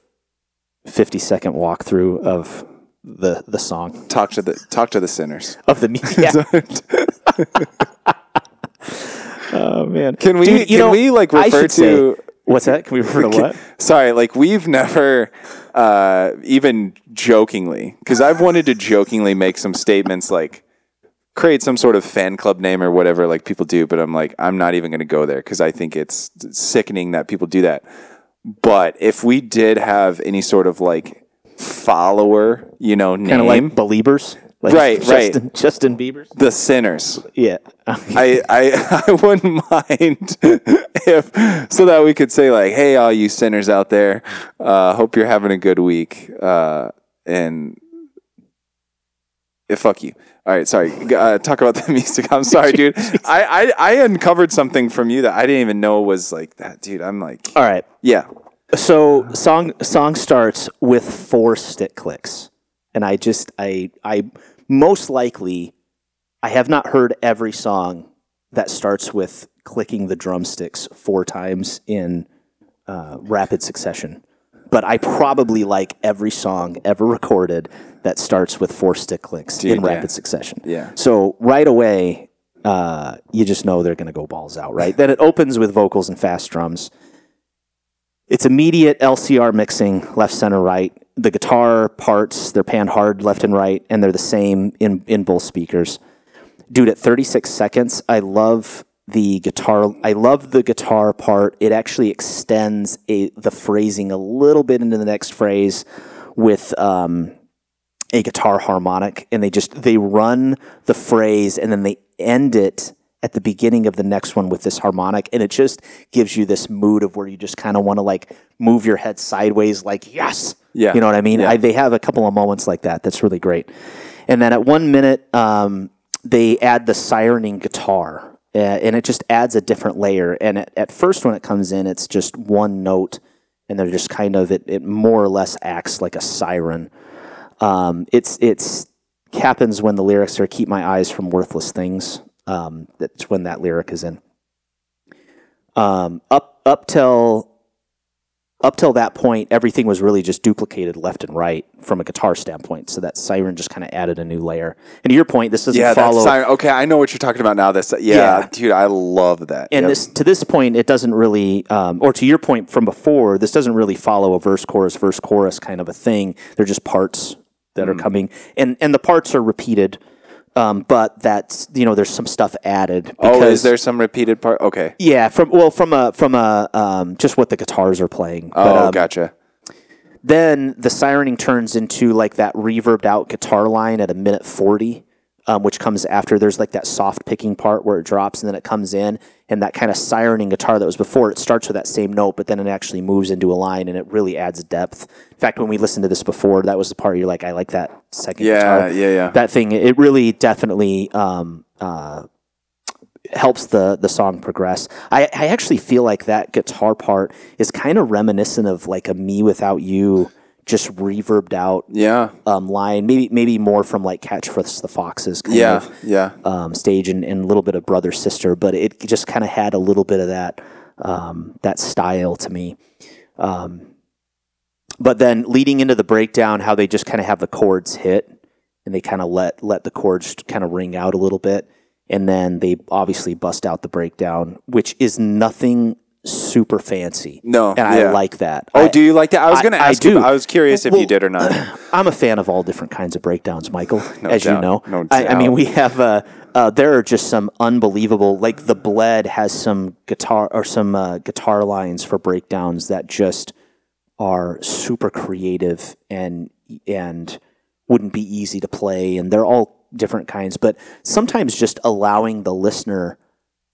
fifty second walkthrough of the the song? Talk to the talk to the sinners of the music. Oh man, can we Dude, can know, we like refer to? Say, What's that? Can we refer to what? Sorry, like we've never uh, even jokingly, because I've wanted to jokingly make some statements like create some sort of fan club name or whatever like people do, but I'm like, I'm not even going to go there because I think it's sickening that people do that. But if we did have any sort of like follower, you know, name. Kind of like believers? Like right, Justin, right. Justin Bieber's? The Sinners. Yeah. I, I I wouldn't mind if, so that we could say like, hey, all you sinners out there, uh, hope you're having a good week. Uh, and eh, fuck you. All right, sorry. Uh, talk about that music. I'm sorry, dude. I, I, I uncovered something from you that I didn't even know was like that, dude. I'm like. All right. Yeah. So song song starts with four stick clicks. And I just, I, I most likely, I have not heard every song that starts with clicking the drumsticks four times in uh, rapid succession. But I probably like every song ever recorded that starts with four stick clicks Dude, in yeah. rapid succession. Yeah. So right away, uh, you just know they're going to go balls out, right? Then it opens with vocals and fast drums. It's immediate L C R mixing, left, center, right. The guitar parts, they're panned hard left and right, and they're the same in, in both speakers. Dude, at thirty-six seconds, I love the guitar. I love the guitar part. It actually extends a, the phrasing a little bit into the next phrase with um, a guitar harmonic, and they just they run the phrase, and then they end it at the beginning of the next one with this harmonic, and it just gives you this mood of where you just kind of want to like move your head sideways, like, yes, yeah, you know what I mean? Yeah. I, they have a couple of moments like that. That's really great. And then at one minute, um, they add the sirening guitar, uh, and it just adds a different layer. And at, at first when it comes in, it's just one note, and they're just kind of, it, it more or less acts like a siren. Um, it's, it's happens when the lyrics are keep my eyes from worthless things. Um, that's when that lyric is in. Um, up up till up till that point, everything was really just duplicated left and right from a guitar standpoint. So that siren just kind of added a new layer. And to your point, this doesn't yeah, follow. Siren. Okay, I know what you're talking about now. This, yeah, yeah. dude, I love that. And yep. this to this point, it doesn't really, um, or to your point from before, this doesn't really follow a verse, chorus, verse, chorus kind of a thing. They're just parts that mm. are coming, and and the parts are repeated. Um, but that's, you know, there's some stuff added. Because, oh, is there some repeated part? Okay. Yeah. From, well, from a, from a, um, just what the guitars are playing. Oh, but, um, gotcha. Then the sirening turns into like that reverbed out guitar line at a minute forty, um, which comes after there's like that soft picking part where it drops and then it comes in, and that kind of sirening guitar that was before, it starts with that same note, but then it actually moves into a line and it really adds depth. In fact, when we listened to this before, that was the part you're like, I like that. Second yeah, guitar. Yeah, yeah. That thing, it really definitely um, uh, helps the, the song progress. I, I actually feel like that guitar part is kind of reminiscent of like a Me Without You, just reverbed out yeah. um, line. Maybe maybe more from like Catch the Foxes kind yeah, of yeah. Um, stage, and, and a little bit of Brother Sister, but it just kind of had a little bit of that um, that style to me. Um But then leading into the breakdown, how they just kind of have the chords hit, and they kind of let, let the chords kind of ring out a little bit. And then they obviously bust out the breakdown, which is nothing super fancy. No. And yeah. I like that. Oh, I, do you like that? I was going to ask I you. I was curious well, if you did or not. I'm a fan of all different kinds of breakdowns, Michael, no as doubt. you know. No I, I mean, we have, uh, uh, there are just some unbelievable, like The Bled has some guitar or some uh, guitar lines for breakdowns that just are super creative and and wouldn't be easy to play, and they're all different kinds. But sometimes just allowing the listener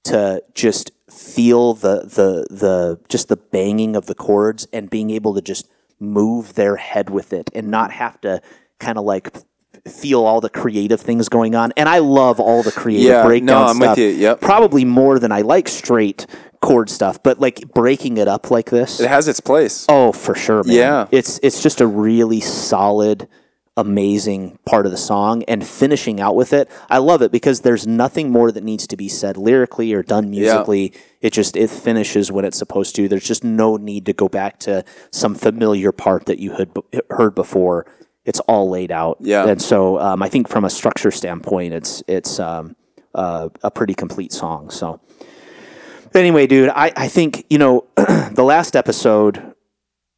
to just feel the the the just the banging of the chords and being able to just move their head with it and not have to kind of like feel all the creative things going on. And I love all the creative yeah, breakdown no, I'm stuff. With you. Yep. Probably more than I like straight chord stuff, but like breaking it up like this, it has its place. Oh, for sure, man. Yeah, it's it's just a really solid, amazing part of the song, and finishing out with it, I love it because there's nothing more that needs to be said lyrically or done musically. Yeah. It just it finishes when it's supposed to. There's just no need to go back to some familiar part that you had b- heard before. It's all laid out. Yeah, and so um, I think from a structure standpoint, it's it's um, uh, a pretty complete song. So. Anyway, dude, I, I think, you know, the last episode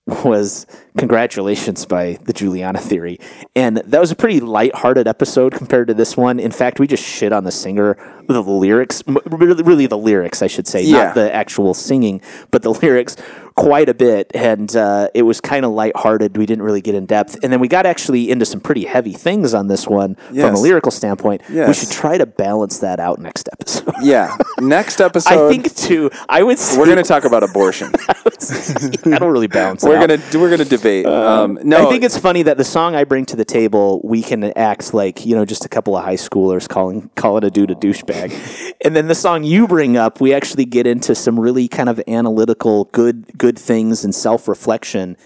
was Congratulations by the Juliana Theory. And that was a pretty lighthearted episode compared to this one. In fact, we just shit on the singer, the lyrics, really the lyrics, I should say, yeah. not the actual singing, but the lyrics quite a bit, and uh, it was kind of lighthearted. We didn't really get in depth. And then we got actually into some pretty heavy things on this one yes. from a lyrical standpoint. Yes. We should try to balance that out next episode. Yeah. Next episode. I think, too, I would say... We're going to talk about abortion. I, say, I don't really balance it we're out. Gonna, we're going to debate. Um, um, no, I think it's funny that the song I bring to the table, we can act like, you know, just a couple of high schoolers calling call it a dude a douchebag. And then the song you bring up, we actually get into some really kind of analytical, good, good things and self-reflection.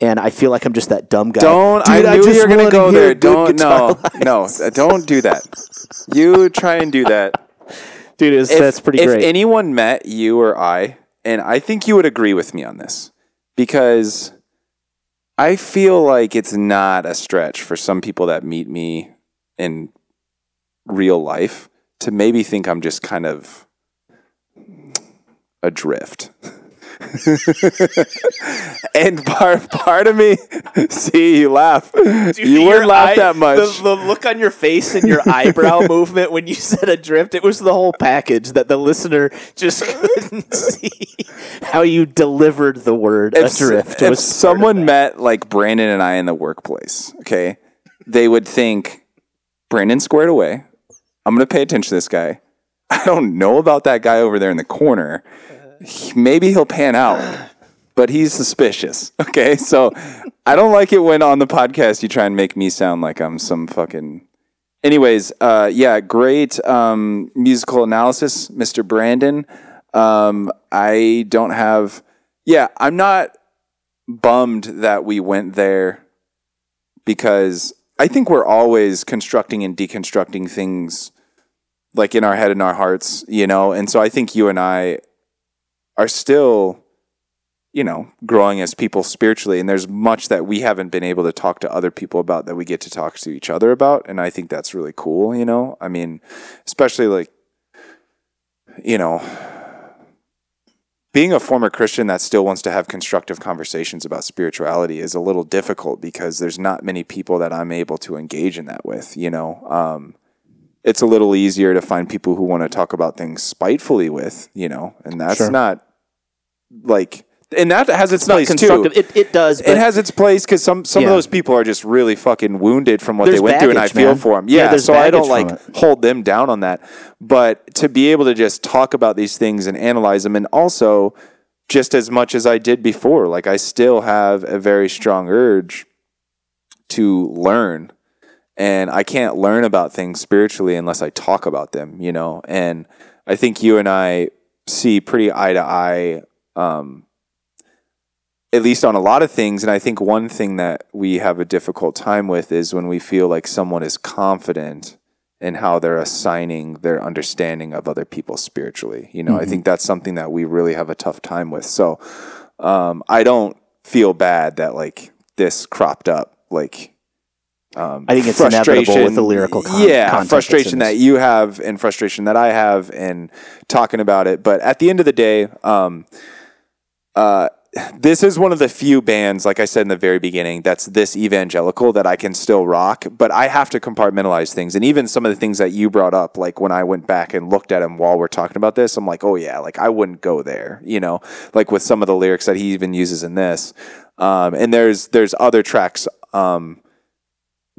And I feel like I'm just that dumb guy. Don't. Dude, I, I knew you were going to go there. Don't. No. Lines. No. Don't do that. You try and do that. Dude, if, that's pretty if great. If anyone met you or I, and I think you would agree with me on this, because I feel like it's not a stretch for some people that meet me in real life to maybe think I'm just kind of adrift. And part, part of me, see, you laugh. Dude, you weren't laugh that much. The, the look on your face and your eyebrow movement when you said adrift, it was the whole package that the listener just couldn't see how you delivered the word if, adrift. If someone met like Brandon and I in the workplace, okay, they would think, Brandon squared away. I'm going to pay attention to this guy. I don't know about that guy over there in the corner. Maybe he'll pan out, but he's suspicious. Okay, so I don't like it when on the podcast you try and make me sound like I'm some fucking... Anyways, uh, yeah, great um, musical analysis, Mister Brandon. Um, I don't have... Yeah, I'm not bummed that we went there because I think we're always constructing and deconstructing things like in our head and our hearts, you know? And so I think you and I... are still, you know, growing as people spiritually. And there's much that we haven't been able to talk to other people about that we get to talk to each other about. And I think that's really cool, you know? I mean, especially like, you know, being a former Christian that still wants to have constructive conversations about spirituality is a little difficult because there's not many people that I'm able to engage in that with, you know? Um, it's a little easier to find people who want to talk about things spitefully with, you know, and that's sure. not like, and that has its, it's place too. It, it does. But it has its place because some, some yeah. of those people are just really fucking wounded from what there's they went baggage, through, and I feel man. for them. Yeah, yeah so I don't like it. hold them down on that. But to be able to just talk about these things and analyze them, and also just as much as I did before, like I still have a very strong urge to learn. And I can't learn about things spiritually unless I talk about them, you know? And I think you and I see pretty eye to eye, um, at least on a lot of things. And I think one thing that we have a difficult time with is when we feel like someone is confident in how they're assigning their understanding of other people spiritually. You know, mm-hmm. I think that's something that we really have a tough time with. So um, I don't feel bad that, like, this cropped up, like... Um, I think it's inevitable with the lyrical con- yeah, content. Yeah, frustration that you have and frustration that I have and talking about it. But at the end of the day, um, uh, this is one of the few bands, like I said in the very beginning, that's this evangelical that I can still rock. But I have to compartmentalize things. And even some of the things that you brought up, like when I went back and looked at him while we're talking about this, I'm like, oh yeah, like I wouldn't go there, you know, like with some of the lyrics that he even uses in this. Um, and there's there's other tracks um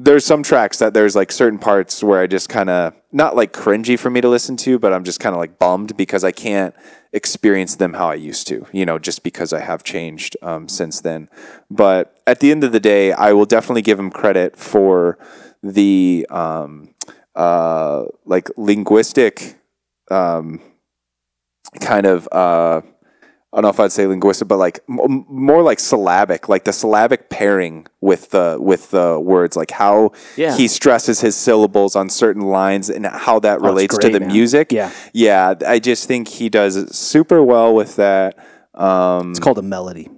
There's some tracks that there's like certain parts where I just kind of, not like cringy for me to listen to, but I'm just kind of like bummed because I can't experience them how I used to, you know, just because I have changed um, since then. But at the end of the day, I will definitely give him credit for the um, uh, like linguistic um, kind of... Uh, I don't know if I'd say linguistic, but like m- more like syllabic, like the syllabic pairing with the with the words, like how yeah. he stresses his syllables on certain lines and how that oh, relates great, to the man. music. Yeah, yeah. I just think he does super well with that. Um, it's called a melody.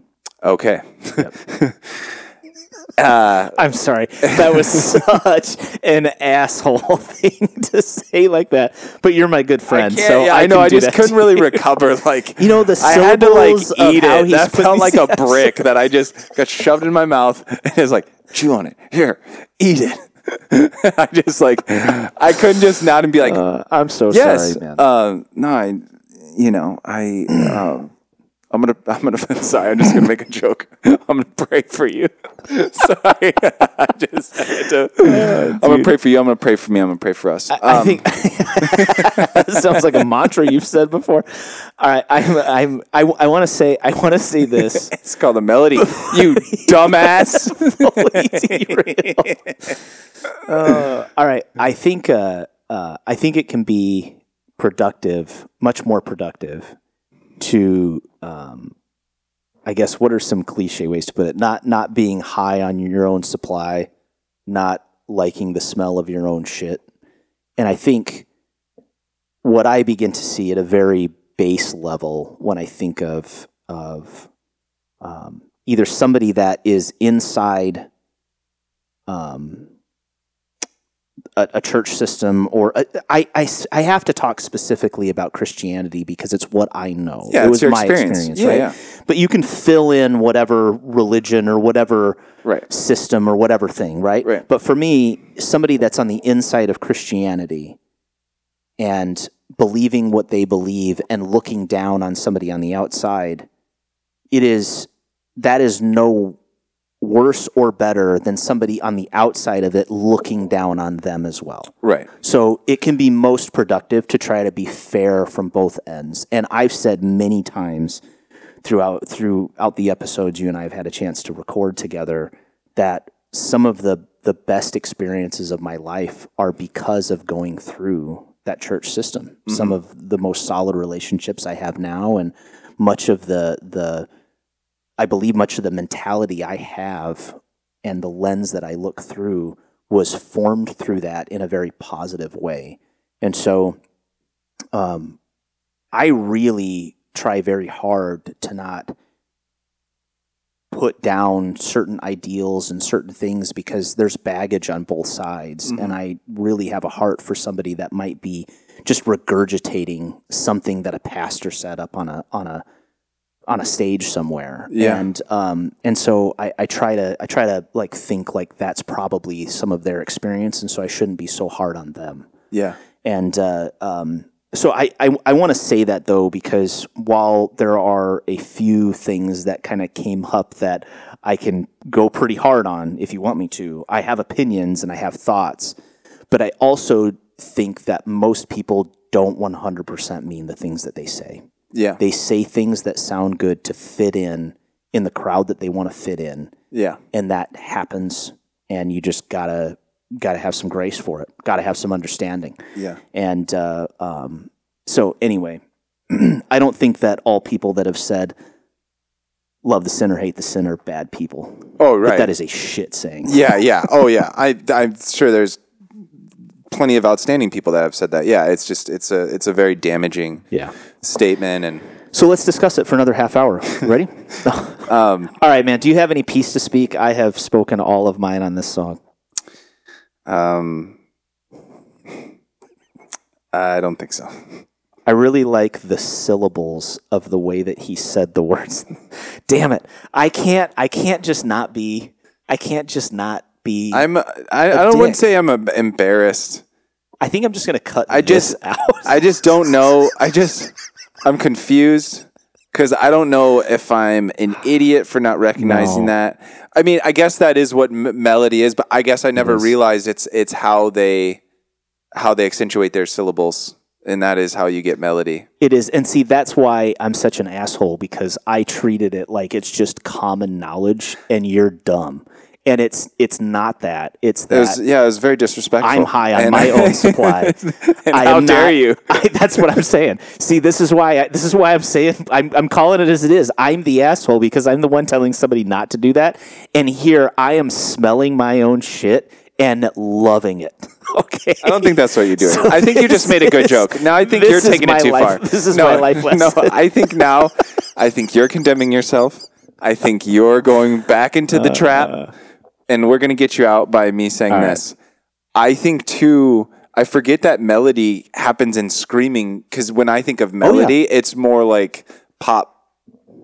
Okay. Yep. Uh, I'm sorry. That was such an asshole thing to say like that. But you're my good friend, I so yeah, I, I know. I just couldn't really recover. Like you know, the I had to like eat it. That felt like a brick that I just got shoved in my mouth, and it's like chew on it. Here, eat it. I just like I couldn't just nod and be like, uh, I'm so yes, sorry, man. Uh, no, I, you know, I. Um, I'm gonna, I'm gonna, sorry, I'm just gonna make a joke. I'm gonna pray for you. Sorry, I just had to. Oh, I'm gonna pray for you. I'm gonna pray for me. I'm gonna pray for us. I, um, I think sounds like a mantra you've said before. All right, I'm, I'm, I, I want to say, I want to say this. It's called a melody. You dumbass. uh, all right, I think, uh, uh, I think it can be productive, much more productive. To, um, I guess, what are some cliche ways to put it? Not not being high on your own supply, not liking the smell of your own shit. And I think what I begin to see at a very base level when I think of of um, either somebody that is inside um, a, a church system, or a, I, I, I have to talk specifically about Christianity because it's what I know. Yeah, it was my experience, experience yeah, right? Yeah. But you can fill in whatever religion or whatever right. system or whatever thing, right? right? But for me, somebody that's on the inside of Christianity and believing what they believe and looking down on somebody on the outside, it is that is no worse or better than somebody on the outside of it looking down on them as well. Right. So it can be most productive to try to be fair from both ends. And I've said many times throughout throughout the episodes you and I have had a chance to record together that some of the, the best experiences of my life are because of going through that church system. Mm-hmm. Some of the most solid relationships I have now, and much of the the I believe much of the mentality I have and the lens that I look through was formed through that in a very positive way. And so um, I really try very hard to not put down certain ideals and certain things because there's baggage on both sides. Mm-hmm. And I really have a heart for somebody that might be just regurgitating something that a pastor set up on a on a on a stage somewhere. Yeah. And, um, and so I, I try to, I try to like, think like that's probably some of their experience. And so I shouldn't be so hard on them. Yeah. And, uh, um, so I, I, I want to say that though, because while there are a few things that kind of came up that I can go pretty hard on, if you want me to, I have opinions and I have thoughts, but I also think that most people don't one hundred percent mean the things that they say. Yeah. They say things that sound good to fit in, in the crowd that they want to fit in. Yeah. And that happens, and you just gotta, gotta have some grace for it. Gotta have some understanding. Yeah. And, uh, um, so anyway, I don't think that all people that have said, love the sinner, hate the sinner, bad people. Oh, right. But that is a shit saying. Yeah. Yeah. Oh yeah. I, I'm sure there's plenty of outstanding people that have said that. Yeah, it's just it's a it's a very damaging yeah. statement. And so let's discuss it for another half hour. Ready? um, all right, man. Do you have any piece to speak? I have spoken all of mine on this song. Um, I don't think so. I really like the syllables of the way that he said the words. Damn it! I can't. I can't just not be. I can't just not. Be I'm. I, I don't want to say I'm a, embarrassed. I think I'm just gonna cut. I this just. Out. I just don't know. I just. I'm confused because I don't know if I'm an idiot for not recognizing no. that. I mean, I guess that is what m- melody is, but I guess I never it realized it's it's how they how they accentuate their syllables, and that is how you get melody. It is, and see, that's why I'm such an asshole because I treated it like it's just common knowledge, and you're dumb. And it's it's not that. It's that. It was, yeah, it was very disrespectful. I'm high on and my own supply. And I how dare not, you? I, that's what I'm saying. See, this is why. I, this is why I'm saying. I'm I'm calling it as it is. I'm the asshole because I'm the one telling somebody not to do that. And here I am smelling my own shit and loving it. Okay. I don't think that's what you're doing. So I think you just made a good is, joke. Now I think you're taking it too life, far. This is no, my life lesson. No, I think now. I think you're condemning yourself. I think you're going back into the uh, trap. And we're going to get you out by me saying right. this. I think, too, I forget that melody happens in screaming because when I think of melody, oh, yeah. it's more like pop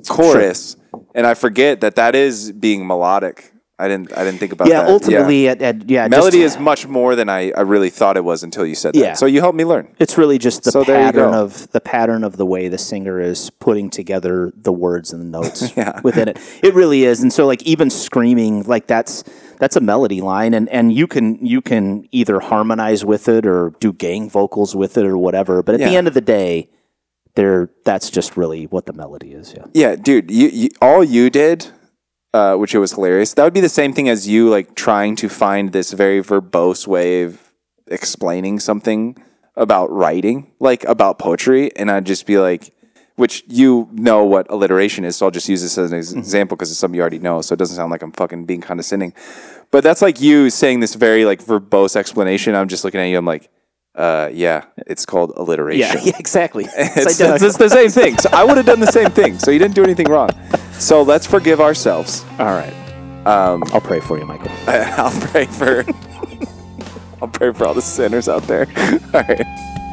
chorus. Sure. And I forget that that is being melodic. I didn't. I didn't think about yeah, that. Ultimately, yeah, ultimately, yeah. Melody just, is much more than I, I really thought it was until you said that. Yeah. So you helped me learn. It's really just the so pattern of the pattern of the way the singer is putting together the words and the notes yeah. within it. It really is. And so, like, even screaming, like that's that's a melody line, and, and you can you can either harmonize with it or do gang vocals with it or whatever. But at yeah. the end of the day, there that's just really what the melody is. Yeah. Yeah, dude. You, you all you did. Uh, which it was hilarious. That would be the same thing as you like trying to find this very verbose way of explaining something about writing, like about poetry. And I'd just be like, which you know what alliteration is, so I'll just use this as an example because it's something you already know, so it doesn't sound like I'm fucking being condescending. But that's like you saying this very like verbose explanation. I'm just looking at you, I'm like, Uh, yeah, it's called alliteration. Yeah, yeah exactly. It's, it's, it's the same thing. So I would have done the same thing. So you didn't do anything wrong. So let's forgive ourselves. All right. Um, I'll pray for you, Michael. I'll pray for. I'll pray for all the sinners out there. All right.